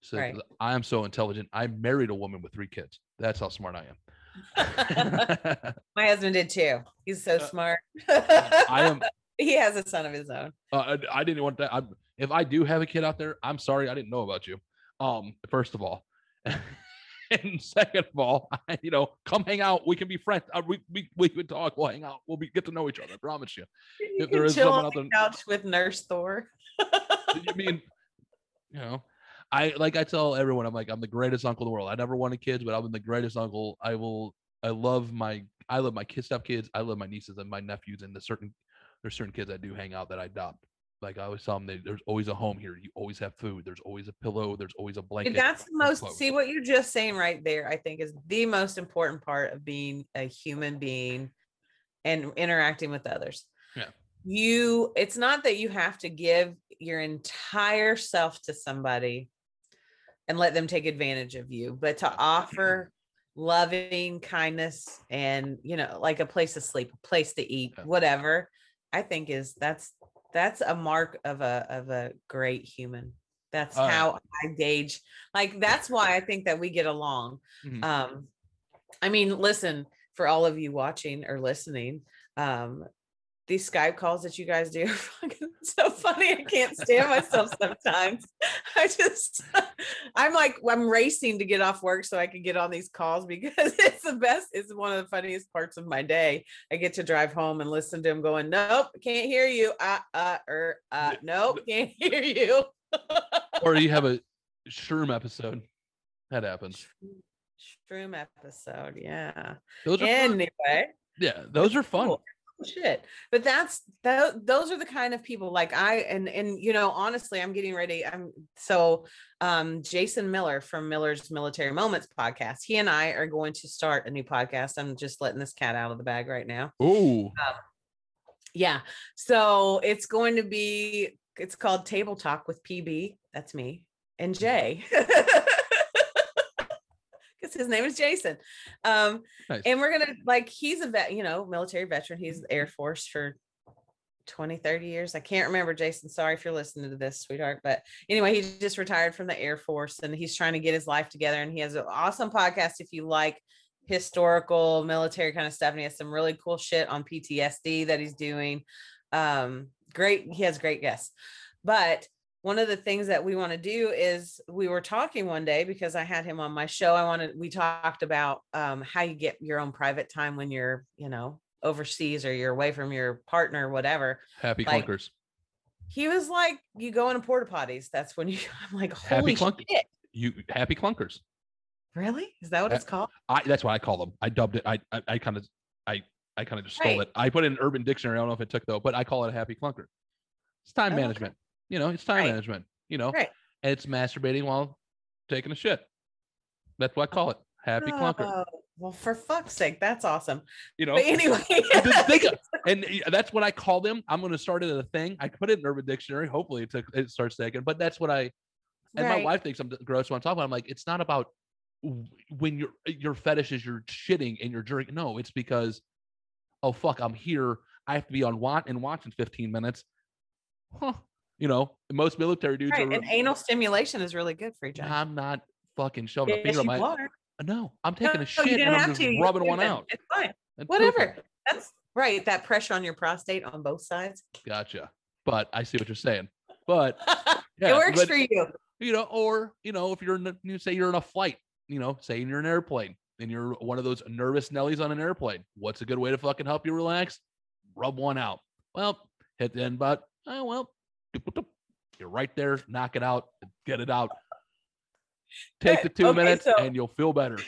So right. I am so intelligent. I married a woman with three kids. That's how smart I am. My husband did too. He's so uh, smart. I am. He has a son of his own. Uh, I, I didn't want that. I'm, if I do have a kid out there, I'm sorry I didn't know about you. Um, first of all, and second of all, I, you know, come hang out. We can be friends. Uh, we we we would talk. We'll hang out. We'll be get to know each other. I promise you. you if there is someone out there, couch with Nurse Thor. You mean, you know. I like I tell everyone, I'm like, I'm the greatest uncle in the world. I never wanted kids, but I'm the greatest uncle. I will I love my I love my kids step kids. I love my nieces and my nephews, and the certain there's certain kids I do hang out that I adopt. Like I always tell them they, there's always a home here. You always have food, there's always a pillow, there's always a blanket. And that's the most clothes. See what you're just saying right there, I think is the most important part of being a human being and interacting with others. Yeah. You it's not that you have to give your entire self to somebody and let them take advantage of you, but to offer loving kindness and, you know, like a place to sleep, a place to eat, whatever, I think is that's, that's a mark of a, of a great human. That's uh, how I gauge, like, that's why I think that we get along. Mm-hmm. Um, I mean, listen, for all of you watching or listening, um, these Skype calls that you guys do are fucking so funny. I can't stand myself sometimes. I just, I'm like, I'm racing to get off work so I can get on these calls because it's the best. It's one of the funniest parts of my day. I get to drive home and listen to him going, nope, can't hear you. Uh, uh, er, uh, nope, can't hear you. Or you have a shroom episode. That happens. Shroom episode. Yeah. Those are anyway. Fun. Yeah. Those are fun. Cool. Shit. But that's th- those are the kind of people like I and and you know, honestly, I'm getting ready. I'm so um Jason Miller from Miller's Military Moments podcast. He and I are going to start a new podcast. I'm just letting this cat out of the bag right now. Oh, um, yeah. So it's going to be it's called Table Talk with P B. That's me and Jay. His name is Jason. Um, nice. And we're going to like, he's a vet, you know, military veteran. He's Air Force for twenty, thirty years. I can't remember, Jason. Sorry if you're listening to this, sweetheart. But anyway, he just retired from the Air Force and he's trying to get his life together. And he has an awesome podcast. If you like historical military kind of stuff, and he has some really cool shit on P T S D that he's doing. Um, great. He has great guests, but one of the things that we want to do is we were talking one day because I had him on my show. I wanted, we talked about um, how you get your own private time when you're, you know, overseas or you're away from your partner, or whatever. Happy like, clunkers. He was like, you go into porta potties. That's when you, I'm like, holy happy clunkers. Shit. You happy clunkers. Really? Is that what ha- it's called? I, that's what I call them. I dubbed it. I, I, I kind of I, I kind of just stole right. it. I put in an Urban Dictionary. I don't know if it took though, but I call it a happy clunker. It's time oh, management. Okay. You know, it's time right. management, you know, right. and it's masturbating while taking a shit. That's what I call it. Happy oh, clunker. Well, for fuck's sake, that's awesome. You know, but anyway, of, and that's what I call them. I'm going to start it as a thing. I put it in Urban Dictionary. Hopefully it, took, it starts taking, but that's what I, and right. my wife thinks I'm gross when I'm talking about it. I'm like, it's not about when your, your fetish is you're shitting and you're jerking. No, it's because, oh fuck, I'm here. I have to be on watch and watch in fifteen minutes. Huh. You know, most military dudes right. are, and anal stimulation is really good for you, John. I'm not fucking shoving yes, a finger in my water. No, I'm taking no, a shit and I'm just to. rubbing one out. It's fine. It's Whatever. Perfect. That's right. That pressure on your prostate on both sides. Gotcha. But I see what you're saying. But yeah, it works but, for you. You know, or, you know, if you're in, you say you're in a flight, you know, say you're in an airplane and you're one of those nervous Nellies on an airplane. What's a good way to fucking help you relax? Rub one out. Well, hit the end button. Oh, well. You're right there. Knock it out. Get it out. Take the two okay, minutes so and you'll feel better.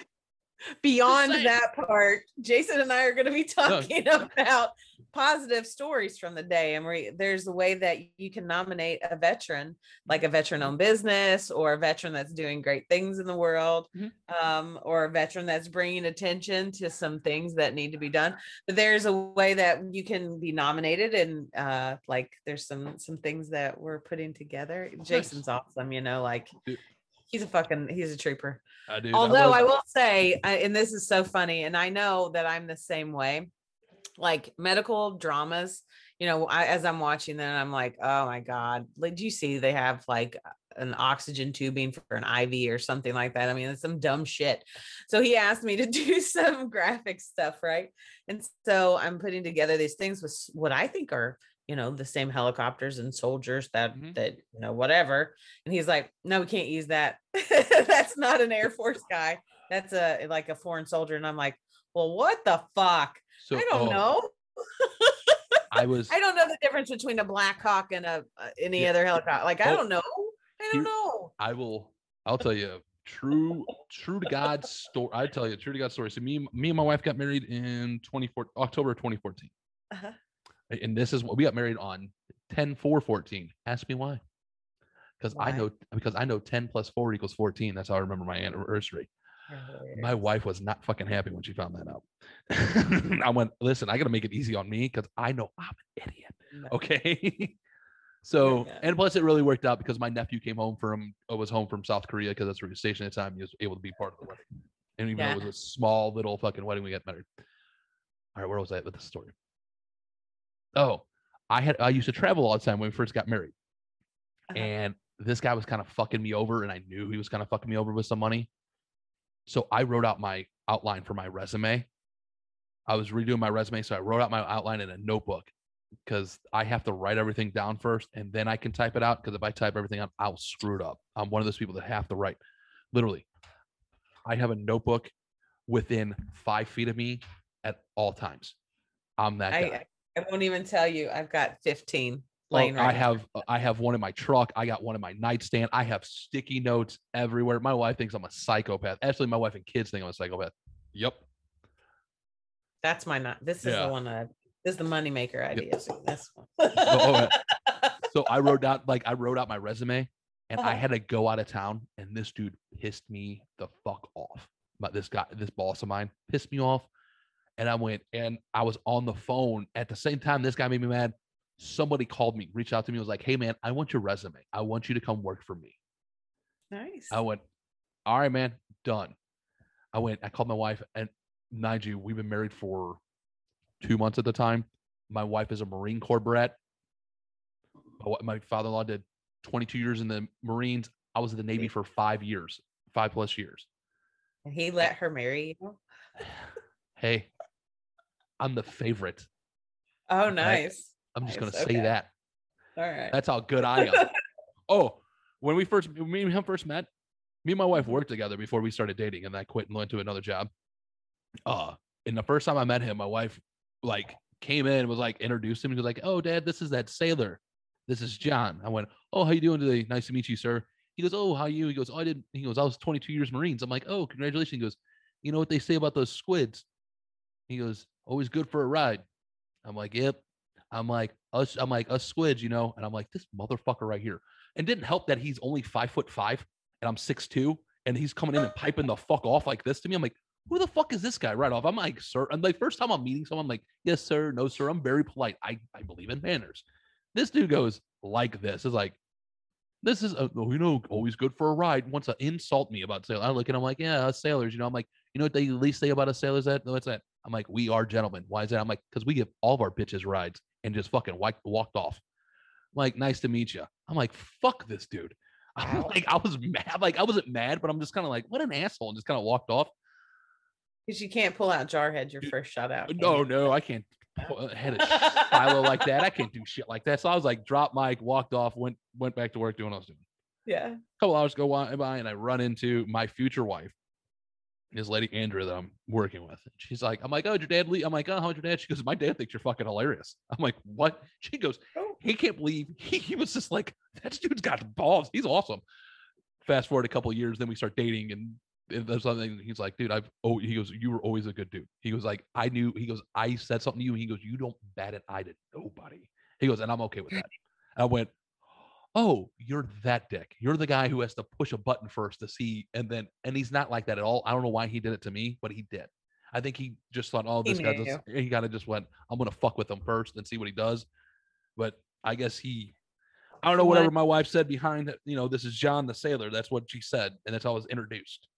Beyond that part, Jason and I are going to be talking no. about positive stories from the day. And we, there's a way that you can nominate a veteran, like a veteran-owned business or a veteran that's doing great things in the world, mm-hmm. um, or a veteran that's bringing attention to some things that need to be done. But there's a way that you can be nominated. And uh, like, there's some, some things that we're putting together. Jason's awesome, you know, like Dude. He's a fucking, he's a trooper. I do. Although I, I will say, I, and this is so funny, and I know that I'm the same way, like medical dramas, you know, I, as I'm watching them, I'm like, oh my God, like, do you see they have like an oxygen tubing for an I V or something like that? I mean, it's some dumb shit. So he asked me to do some graphic stuff, right? And so I'm putting together these things with what I think are, you know, the same helicopters and soldiers that, mm-hmm. that, you know, whatever. And he's like, no, we can't use that. That's not an Air Force guy. That's a, like a foreign soldier. And I'm like, well, what the fuck? So, I don't oh, know. I was, I don't know the difference between a Black Hawk and a, uh, any yeah, other helicopter. Like, well, I don't know. I don't know. I will, I'll tell you true, true to God's story. I tell you true to God's story. So me, me and my wife got married in October twenty fourteen. Uh-huh. And this is what we got married on ten four fourteen. Ask me why. Because I know because I know ten plus four equals fourteen. That's how I remember my anniversary. Mm-hmm. My wife was not fucking happy when she found that out. I went, listen, I gotta make it easy on me because I know I'm an idiot. No. Okay. So yeah. And plus it really worked out because my nephew came home from was home from South Korea because that's where he was stationed at the time. He was able to be part of the wedding. And even yeah. though it was a small little fucking wedding, we got married. All right, where was I with this story? Oh, I had, I used to travel all the time when we first got married, uh-huh. and this guy was kind of fucking me over, and I knew he was kind of fucking me over with some money. So I wrote out my outline for my resume. I was redoing my resume. So I wrote out my outline in a notebook because I have to write everything down first and then I can type it out. Cause if I type everything out, I'll screw it up. I'm one of those people that have to write. Literally. I have a notebook within five feet of me at all times. I'm that I, guy. I, I won't even tell you. I've got fifteen. Laying oh, right I now. have I have one in my truck. I got one in my nightstand. I have sticky notes everywhere. My wife thinks I'm a psychopath. Actually, my wife and kids think I'm a psychopath. Yep. That's my not. This yeah. is the one. I, this is the moneymaker idea. Yep. So this one. so, okay. so I wrote out like I wrote out my resume, and uh-huh. I had to go out of town, and this dude pissed me the fuck off. But this guy, this boss of mine, pissed me off. And I went and I was on the phone at the same time. This guy made me mad. Somebody called me, reached out to me, was like, hey man, I want your resume. I want you to come work for me. Nice. I went, all right, man, done. I went, I called my wife and mind you, we've been married for two months at the time. My wife is a Marine Corps brat. My father-in-law did twenty-two years in the Marines. I was in the Navy for five years, five plus years. And he let her marry you? Hey. I'm the favorite. Oh, nice. I, I'm just nice. gonna okay. say that. All right. That's how good I am. Oh, when we first, me and him first met, me and my wife worked together before we started dating, and I quit and went to another job. Uh, and the first time I met him, my wife like came in and was like introduced him. He was like, "Oh, Dad, this is that sailor. This is John." I went, "Oh, how you doing today? Nice to meet you, sir." He goes, "Oh, how are you?" He goes, "Oh, I didn't." He goes, "I was twenty-two years Marines." I'm like, "Oh, congratulations." He goes, "You know what they say about those squids?" He goes, always good for a ride. I'm like, yep. I'm like, us, I'm like, us squids, you know? And I'm like, this motherfucker right here. And didn't help that he's only five foot five and I'm six two, and he's coming in and piping the fuck off like this to me. I'm like, who the fuck is this guy right off? I'm like, sir. And like, first time I'm meeting someone, I'm like, yes, sir. No, sir. I'm very polite. I, I believe in manners. This dude goes like this. It's like, this is, a, you know, always good for a ride. Wants to insult me about sailor. I look and I'm like, yeah, us sailors, you know, I'm like, you know what they least say about us sailors? That, what's that? I'm like, we are gentlemen. Why is that? I'm like, because we give all of our bitches rides and just fucking walked, walked off. I'm like, nice to meet you. I'm like, fuck this dude. I'm like, I was mad. Like, I wasn't mad, but I'm just kind of like, what an asshole. And just kind of walked off. Because you can't pull out Jarhead your first shot out. No, you? no, I can't. Had a silo like that. I can't do shit like that. So I was like, drop mic, walked off, went went back to work doing what I was doing. Yeah. A couple hours go by, and I run into my future wife, this lady Andrea that I'm working with. She's like, I'm like, oh, did your dad leave? I'm like, oh, how's your dad? She goes, my dad thinks you're fucking hilarious. I'm like, what? She goes, he can't believe he, he was just like, that dude's got balls. He's awesome. Fast forward a couple of years, then we start dating, and if there's something, he's like, dude, I've, oh, he goes, you were always a good dude. He goes, like, I knew, he goes, I said something to you. And he goes, you don't bat an eye to nobody. He goes, and I'm okay with that. And I went, oh, you're that dick. You're the guy who has to push a button first to see. And then, and he's not like that at all. I don't know why he did it to me, but he did. I think he just thought, oh, this he guy, does, he kind of just went, I'm going to fuck with him first and see what he does. But I guess he, I don't know, whatever what? my wife said behind, you know, this is John the sailor. That's what she said. And that's how I was introduced.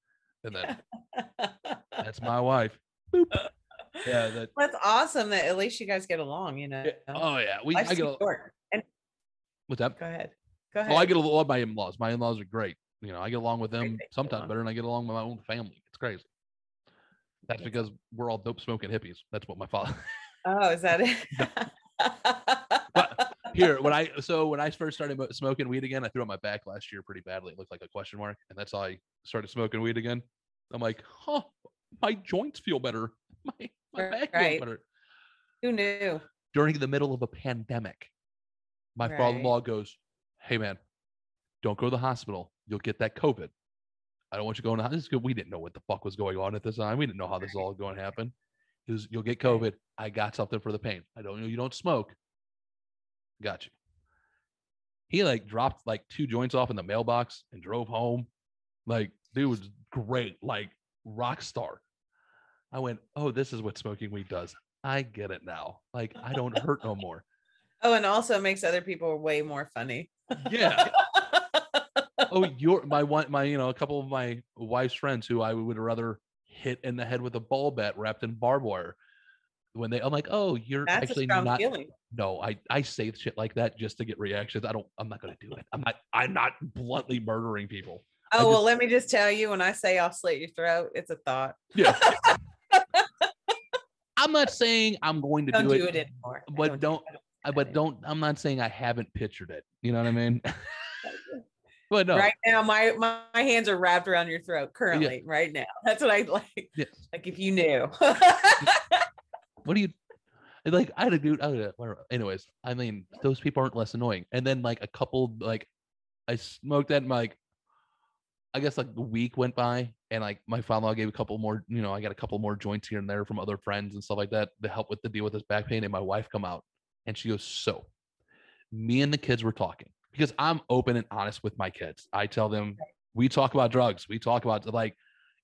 And then that's my wife. Boop. Yeah, that, that's awesome. That at least you guys get along, you know. Yeah. Oh yeah, we. Life's I get short. And, what's that? Go ahead. Go ahead. Oh, I get along with my in-laws. My in-laws are great. You know, I get along with them sometimes better than I get along with my own family. It's crazy. That's yeah. because we're all dope smoking hippies. That's what my father. Oh, is that it? But here, when I so when I first started smoking weed again, I threw out my back last year pretty badly. It looked like a question mark, and that's how I started smoking weed again. I'm like, huh, my joints feel better. My, my back right. feels better. Who knew? During the middle of a pandemic, my right. father-in-law goes, hey, man, don't go to the hospital. You'll get that COVID. I don't want you going to the hospital. We didn't know what the fuck was going on at this time. We didn't know how this was all going to happen. He was, you'll get COVID. I got something for the pain. I don't know. You don't smoke. Got you. He like dropped like two joints off in the mailbox and drove home. Like, dude was great, like rock star. I went, oh, this is what smoking weed does. I get it now. Like, I don't hurt no more. Oh, and also makes other people way more funny. Yeah. Oh, you're my one, my, you know, a couple of my wife's friends who I would rather hit in the head with a ball bat wrapped in barbed wire. When they, I'm like, oh, you're That's actually not. Feeling. No, I, I say shit like that just to get reactions. I don't, I'm not going to do it. I'm not, I'm not bluntly murdering people. Oh, just, well, let me just tell you, when I say I'll slit your throat, it's a thought. Yeah. I'm not saying I'm going to don't do, do it, it anymore. But I don't, don't I don't, but don't, I'm not saying I haven't pictured it. You know what I mean? But no. Right now, my, my, my hands are wrapped around your throat currently, yeah. right now. That's what I like. Yes. Like, if you knew. What do you, like, I had a dude, I had a, whatever. Anyways, I mean, those people aren't less annoying. And then like a couple, like, I smoked that and like, I guess like the week went by and like my father-in-law gave a couple more, you know, I got a couple more joints here and there from other friends and stuff like that to help with the deal with this back pain. And my wife come out and she goes, so me and the kids were talking, because I'm open and honest with my kids. I tell them, we talk about drugs. We talk about like,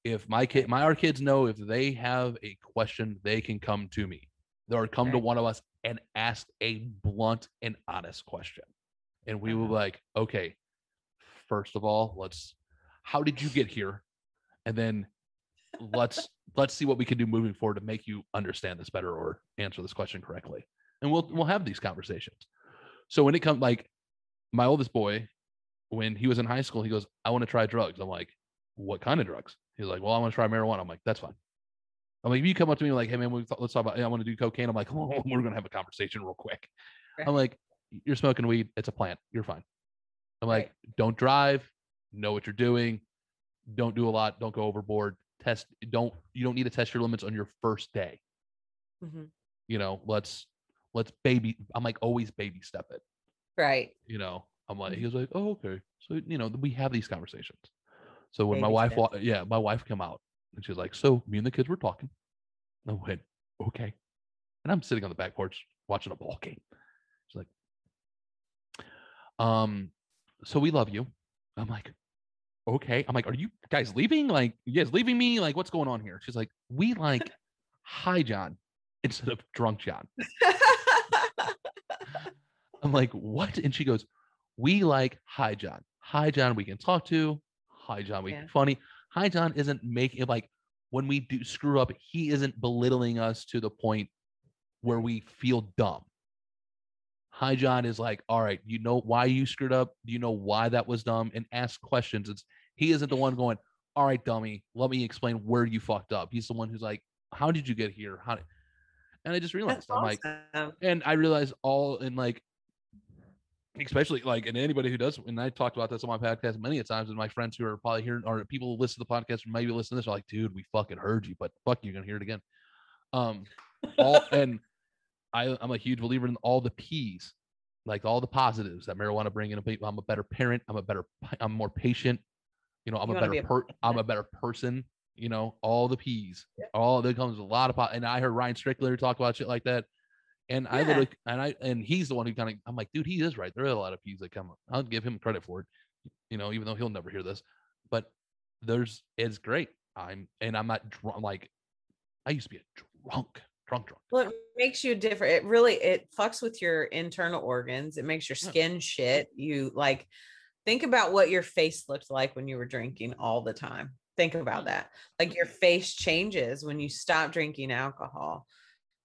if my kid, my, our kids know if they have a question, they can come to me or come okay. to one of us and ask a blunt and honest question. And we were like, okay, first of all, let's, how did you get here? And then let's let's see what we can do moving forward to make you understand this better or answer this question correctly. And we'll we'll have these conversations. So when it comes, like my oldest boy, when he was in high school, he goes, I want to try drugs. I'm like, what kind of drugs? He's like, well, I want to try marijuana. I'm like, that's fine. I'm like, if you come up to me like, hey man, we th- let's talk about, I want to do cocaine. I'm like, oh, we're going to have a conversation real quick. Right. I'm like, you're smoking weed. It's a plant. You're fine. I'm like, right. don't drive. Know what you're doing. Don't do a lot. Don't go overboard. Test. Don't, you don't need to test your limits on your first day. Mm-hmm. You know, let's, let's baby. I'm like, always baby step it. Right. You know, I'm like, he was like, oh, okay. So, you know, we have these conversations. So when baby my wife, wa- yeah, my wife came out and she's like, so me and the kids were talking. I went, okay. and I'm sitting on the back porch watching a ball game. She's like, um, so we love you. I'm like, okay. I'm like, are you guys leaving? Like, you guys leaving me? Like, what's going on here? She's like, we like Hi John instead of Drunk John. I'm like, what? And she goes, we like Hi John. Hi John, we can talk to. Hi John, we yeah. funny. Hi John isn't making it like when we do screw up, he isn't belittling us to the point where we feel dumb. Hi John is like, all right, you know why you screwed up? You know why that was dumb? And ask questions. It's he isn't the one going, all right, dummy, let me explain where you fucked up. He's the one who's like, how did you get here? How did... And I just realized, That's I'm awesome. like, and I realized all in like, especially like, and anybody who does, and I talked about this on my podcast many a times, and my friends who are probably hearing, or people who listen to the podcast or maybe listen to this are like, dude, we fucking heard you, but fuck, you're going to hear it again. Um, all and I, I'm a huge believer in all the P's, like all the positives that marijuana bring in. I'm a better parent. I'm a better, I'm more patient. You know, I'm you a better, be a- per, I'm a better person. You know, all the P's, yeah. all there comes a lot of pot. And I heard Ryan Strickler talk about shit like that. And yeah. I literally, and I, and he's the one who kind of, I'm like, dude, he is right. There are a lot of P's that come up. I'll give him credit for it, you know, even though he'll never hear this, but there's, it's great. I'm, and I'm not drunk. Like I used to be a drunk, drunk, drunk. Well, it makes you different. It really, it fucks with your internal organs. It makes your skin yeah. shit. You like, think about what your face looked like when you were drinking all the time. Think about that. Like your face changes when you stop drinking alcohol.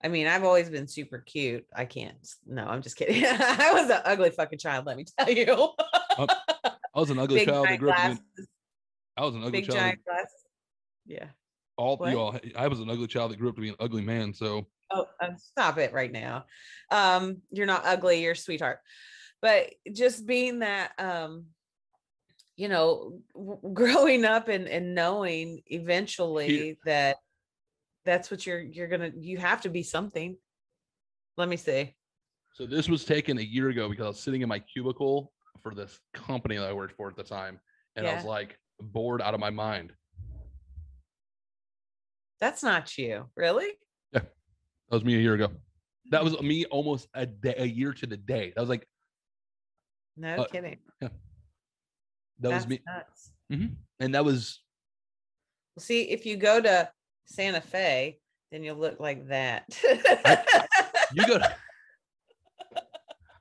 I mean, I've always been super cute. I can't. No, I'm just kidding. I was an ugly fucking child. Let me tell you. I was an ugly big child. That grew up in, I was an ugly big child. Giant glasses. Yeah. All what? You all. I was an ugly child that grew up to be an ugly man. So. Oh, um, stop it right now. Um, you're not ugly. You're a sweetheart. But just being that, um, you know, w- growing up and, and knowing eventually yeah. that. That's what you're, you're going to, you have to be something. Let me see. So this was taken a year ago because I was sitting in my cubicle for this company that I worked for at the time. And yeah. I was like bored out of my mind. That's not you. Really? Yeah. That was me a year ago. That was me almost a day, a year to the day. That was like. No uh, kidding. Yeah. That That's was me. Nuts. Mm-hmm. And that was. See, if you go to Santa Fe, then you'll look like that. I, I, you go to,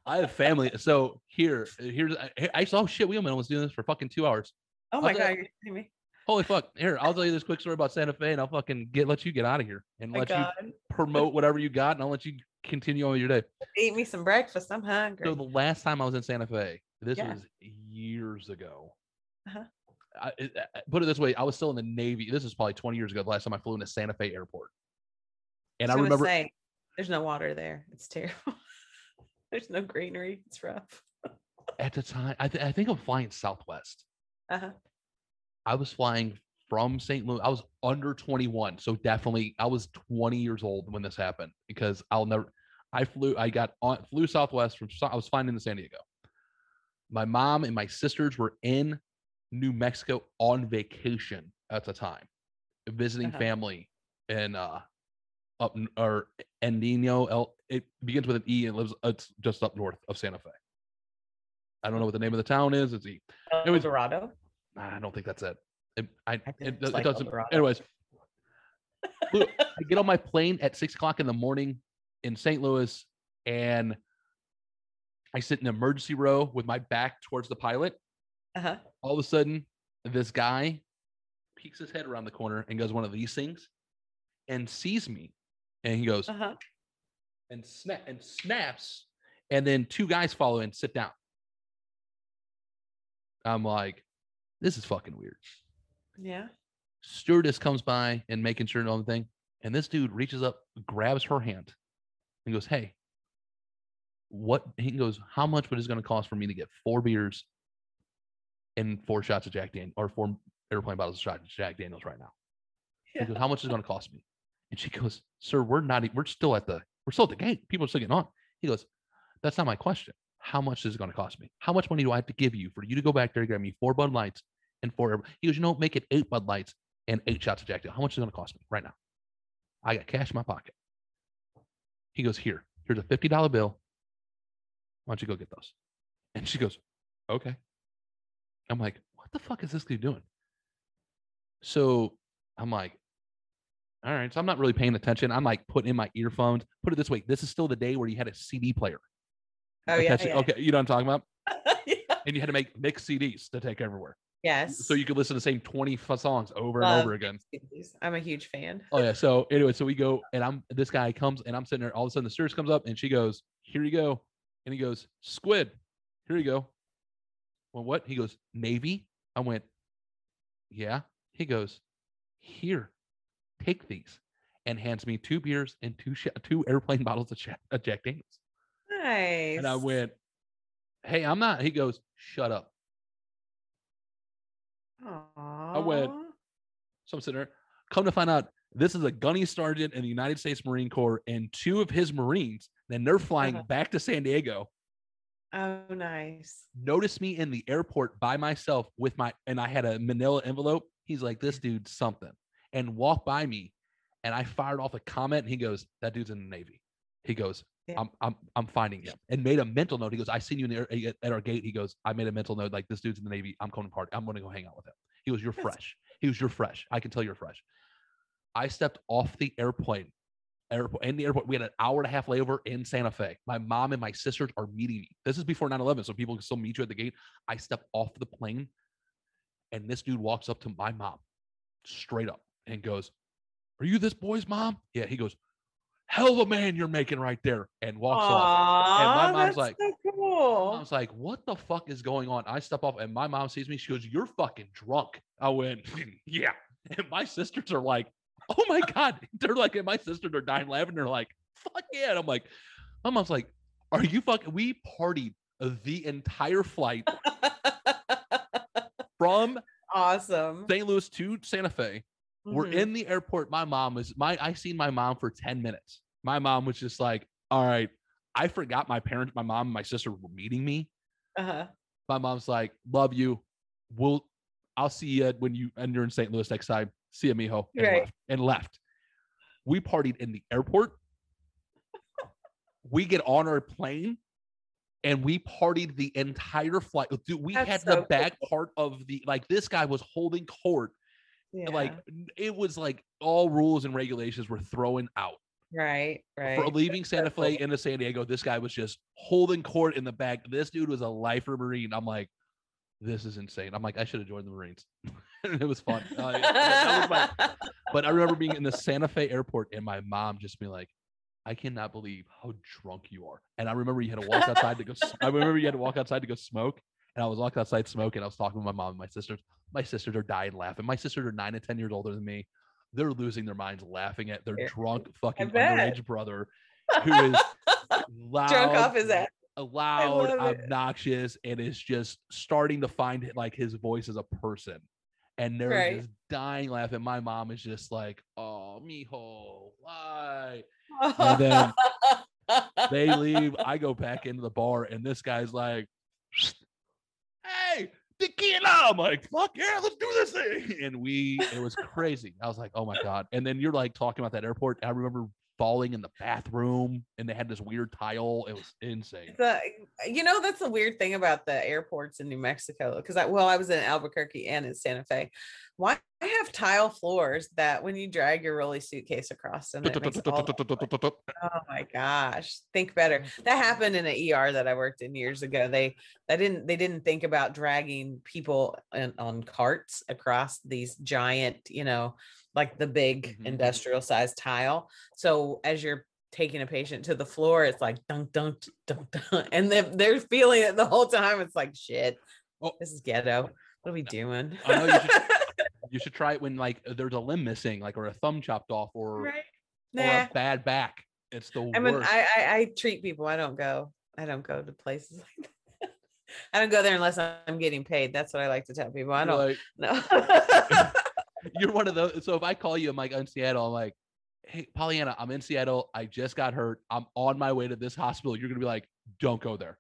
I have family. So here, here's, I, I saw shit. We almost doing this for fucking two hours. Oh my God. Like, you're kidding me. Holy fuck. Here, I'll tell you this quick story about Santa Fe and I'll fucking get, let you get out of here and my let God. you promote whatever you got. And I'll let you continue on with your day. Eat me some breakfast. I'm hungry. So the last time I was in Santa Fe, this yeah. was years ago. Uh-huh. I, I put it this way, I was still in the Navy. This is probably twenty years ago, the last time I flew into Santa Fe airport. And I, I remember say, there's no water there. It's terrible. There's no greenery. It's rough. At the time, I, th- I think I'm flying Southwest. Uh-huh. I was flying from Saint Louis. I was under twenty-one. So definitely I was twenty years old when this happened because I'll never, I flew, I got on, flew Southwest from, I was flying into San Diego. My mom and my sisters were in New Mexico on vacation at the time, visiting uh-huh. family and uh up or El Nino. El, it begins with an E and lives it's just up north of Santa Fe. I don't know what the name of the town is. It's E. El Dorado. I don't think that's it. it I, I it, it like doesn't. Anyways, I get on my plane at six o'clock in the morning in Saint Louis, and I sit in the emergency row with my back towards the pilot. Uh-huh. All of a sudden, this guy peeks his head around the corner and goes one of these things and sees me. And he goes uh-huh. and snap and snaps. And then two guys follow and sit down. I'm like, this is fucking weird. Yeah. Stewardess comes by and making sure and all the thing. And this dude reaches up, grabs her hand and goes, hey, what? He goes, how much would it going to cost for me to get four beers and four shots of Jack Daniels, or four airplane bottles of shots of Jack Daniels right now? Yeah. He goes, how much is it going to cost me? And she goes, sir, we're not, we're still at the, we're still at the gate. People are still getting on. He goes, that's not my question. How much is it going to cost me? How much money do I have to give you for you to go back there and grab me four Bud Lights and four? Air-. He goes, you know, make it eight Bud Lights and eight shots of Jack Daniels. How much is it going to cost me right now? I got cash in my pocket. He goes, here, here's a fifty dollar bill. Why don't you go get those? And she goes, okay. I'm like, what the fuck is this dude doing? So I'm like, all right. So I'm not really paying attention. I'm like putting in my earphones. Put it this way. This is still the day where you had a C D player. Oh, yeah, yeah. Okay. You know what I'm talking about? Yeah. And you had to make mix C Ds to take everywhere. Yes. So you could listen to the same twenty songs over Love and over again. C Ds. I'm a huge fan. Oh, yeah. So anyway, so we go and I'm, this guy comes and I'm sitting there. All of a sudden the stairs comes up and she goes, here you go. And he goes, squid. Here you go. Well, what? He goes, Navy. I went, yeah. He goes, here, take these, and hands me two beers and two sh- two airplane bottles of, sh- of Jack Daniels. Nice. And I went, hey, I'm not. He goes, shut up. Aww. I went, so I'm sitting there. Come to find out, this is a gunny sergeant in the United States Marine Corps and two of his Marines. Then they're flying uh-huh. back to San Diego. Oh, nice. Notice me in the airport by myself with my, and I had a manila envelope. He's like, this dude's something, and walked by me, and I fired off a comment, and he goes, that dude's in the Navy. He goes, yeah. I'm I'm I'm finding him, and made a mental note. He goes, I seen you in the, at, at our gate. He goes, I made a mental note, like, this dude's in the Navy. I'm going to party. I'm going to go hang out with him. He goes, you're fresh. He goes, you're fresh. I can tell you're fresh. I stepped off the airplane, airport, in the airport. We had an hour and a half layover in Santa Fe. My mom and my sisters are meeting me. This is before nine eleven, so people can still meet you at the gate. I stepped off the plane, and this dude walks up to my mom, straight up, and goes, are you this boy's mom? Yeah. He goes, hell of a man you're making right there, and walks Aww, off. And my mom's like, so cool. I was like, what the fuck is going on? I step off, and my mom sees me. She goes, you're fucking drunk. I went, yeah. And my sisters are like, oh my God. They're like, and my sisters are dying laughing. They're like, fuck yeah. And I'm like, my mom's like, are you fucking, we partied the entire flight from awesome Saint Louis to Santa Fe. Mm-hmm. We're in the airport. My mom was my, I seen my mom for ten minutes. My mom was just like, all right, I forgot my parents, my mom and my sister were meeting me. Uh-huh. My mom's like, love you. We'll, I'll see you when you, and you're in Saint Louis next time. See you, mijo. And, right. left, and left. We partied in the airport. We get on our plane and we partied the entire flight. Dude, we That's had so the cool. back part of the, like, this guy was holding court. Yeah. Like, it was like all rules and regulations were thrown out. Right, right. For leaving Santa Fe into San Diego, this guy was just holding court in the back. This dude was a lifer Marine. I'm like, this is insane. I'm like, I should have joined the Marines. It was fun. Uh, that was my... But I remember being in the Santa Fe airport and my mom just being like, I cannot believe how drunk you are. And I remember you had to walk outside to go. I remember you had to walk outside to go smoke. And I was walking outside smoking. I was talking with my mom and my sisters. My sisters are dying laughing. My sisters are nine and ten years older than me. They're losing their minds laughing at their drunk fucking underage brother, who is loud, drunk off his ass, loud, obnoxious, and is just starting to find like his voice as a person. And they're right. just dying laughing. My mom is just like, "Oh, mijo, why?" And then they leave. I go back into the bar, and this guy's like, hey, tequila. I'm like, fuck yeah, let's do this thing. And we, it was crazy. I was like, oh my God. And then you're like talking about that airport. I remember falling in the bathroom and they had this weird tile. It was insane. The, you know, that's the weird thing about the airports in New Mexico. Cause I, well, I was in Albuquerque and in Santa Fe. Why I have tile floors that when you drag your rolly suitcase across them, it makes all the- oh my gosh, think better. That happened in an E R that I worked in years ago. They, they didn't, they didn't think about dragging people in, on carts across these giant, you know, like the big mm-hmm. industrial sized tile. So as you're taking a patient to the floor, it's like dunk, dunk, dunk, dunk. And they're, they're feeling it the whole time. It's like, shit, oh. This is ghetto. What are we doing? I know you, should, you should try it when like there's a limb missing, like, or a thumb chopped off, or, right. nah. or a bad back. It's the I mean, worst. I, I, I treat people. I don't go, I don't go to places like that. I don't go there unless I'm getting paid. That's what I like to tell people. I don't know. Like, no. You're one of those. So if I call you, I'm like, in Seattle, I'm like, hey, Pollyanna, I'm in Seattle. I just got hurt. I'm on my way to this hospital. You're going to be like, don't go there.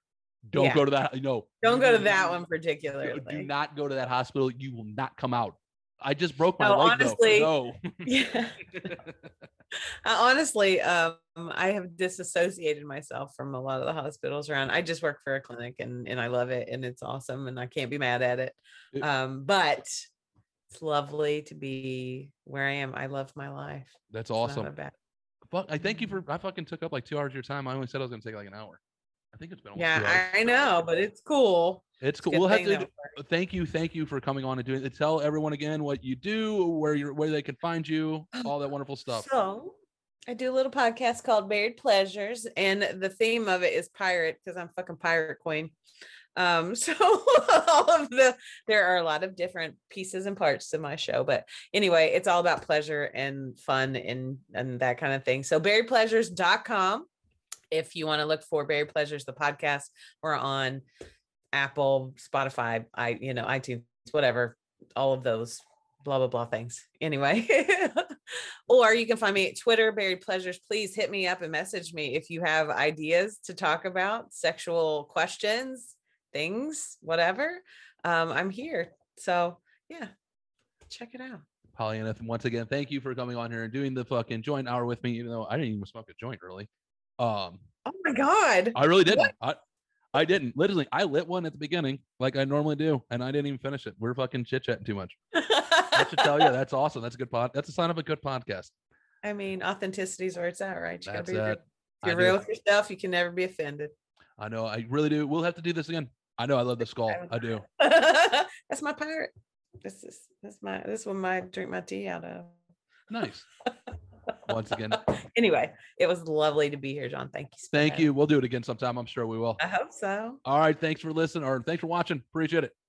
Don't yeah. go to that. No, don't go to that one particularly. Do, do not go to that hospital. You will not come out. I just broke my no, leg. Honestly, though. No. Yeah. Honestly, um, I have disassociated myself from a lot of the hospitals around. I just work for a clinic and, and I love it and it's awesome and I can't be mad at it. Um, but it's lovely to be where I am. I love my life. That's awesome. Fuck, I thank you for, I fucking took up like two hours of your time. I only said I was going to take like an hour. I think it's been almost two hours. Yeah, I know, but it's cool. It's cool. We'll have to thank you. Thank you for coming on and doing it. Tell everyone again what you do, where you're, where they can find you, all that wonderful stuff. So I do a little podcast called Buried Pleasures, and the theme of it is pirate because I'm fucking pirate queen. Um, so all of the, there are a lot of different pieces and parts to my show, but anyway, it's all about pleasure and fun and, and that kind of thing. So buried pleasures dot com. If you want to look for Buried Pleasures, the podcast, we're on Apple, Spotify, I, you know, iTunes, whatever, all of those blah, blah, blah things. Anyway, or you can find me at Twitter, Buried Pleasures. Please hit me up and message me if you have ideas to talk about, sexual questions, things, whatever. Um, I'm here. So yeah, check it out. Pollyanna, once again, thank you for coming on here and doing the fucking joint hour with me, even though I didn't even smoke a joint early. Um, oh my God. I really didn't. I, I didn't. Literally, I lit one at the beginning like I normally do, and I didn't even finish it. We're fucking chit-chatting too much. I should tell you, that's awesome. That's a good pod. That's a sign of a good podcast. I mean, authenticity is where it's at, right? You that's gotta be real. If you're real with yourself, you can never be offended. I know. I really do. We'll have to do this again. I know. I love the skull. I do. That's my pirate. This is that's my this one I drink my tea out of. Nice. Once again, anyway, it was lovely to be here, John. Thank you. So thank much. you. We'll do it again sometime. I'm sure we will. I hope so. All right. Thanks for listening, or thanks for watching. Appreciate it.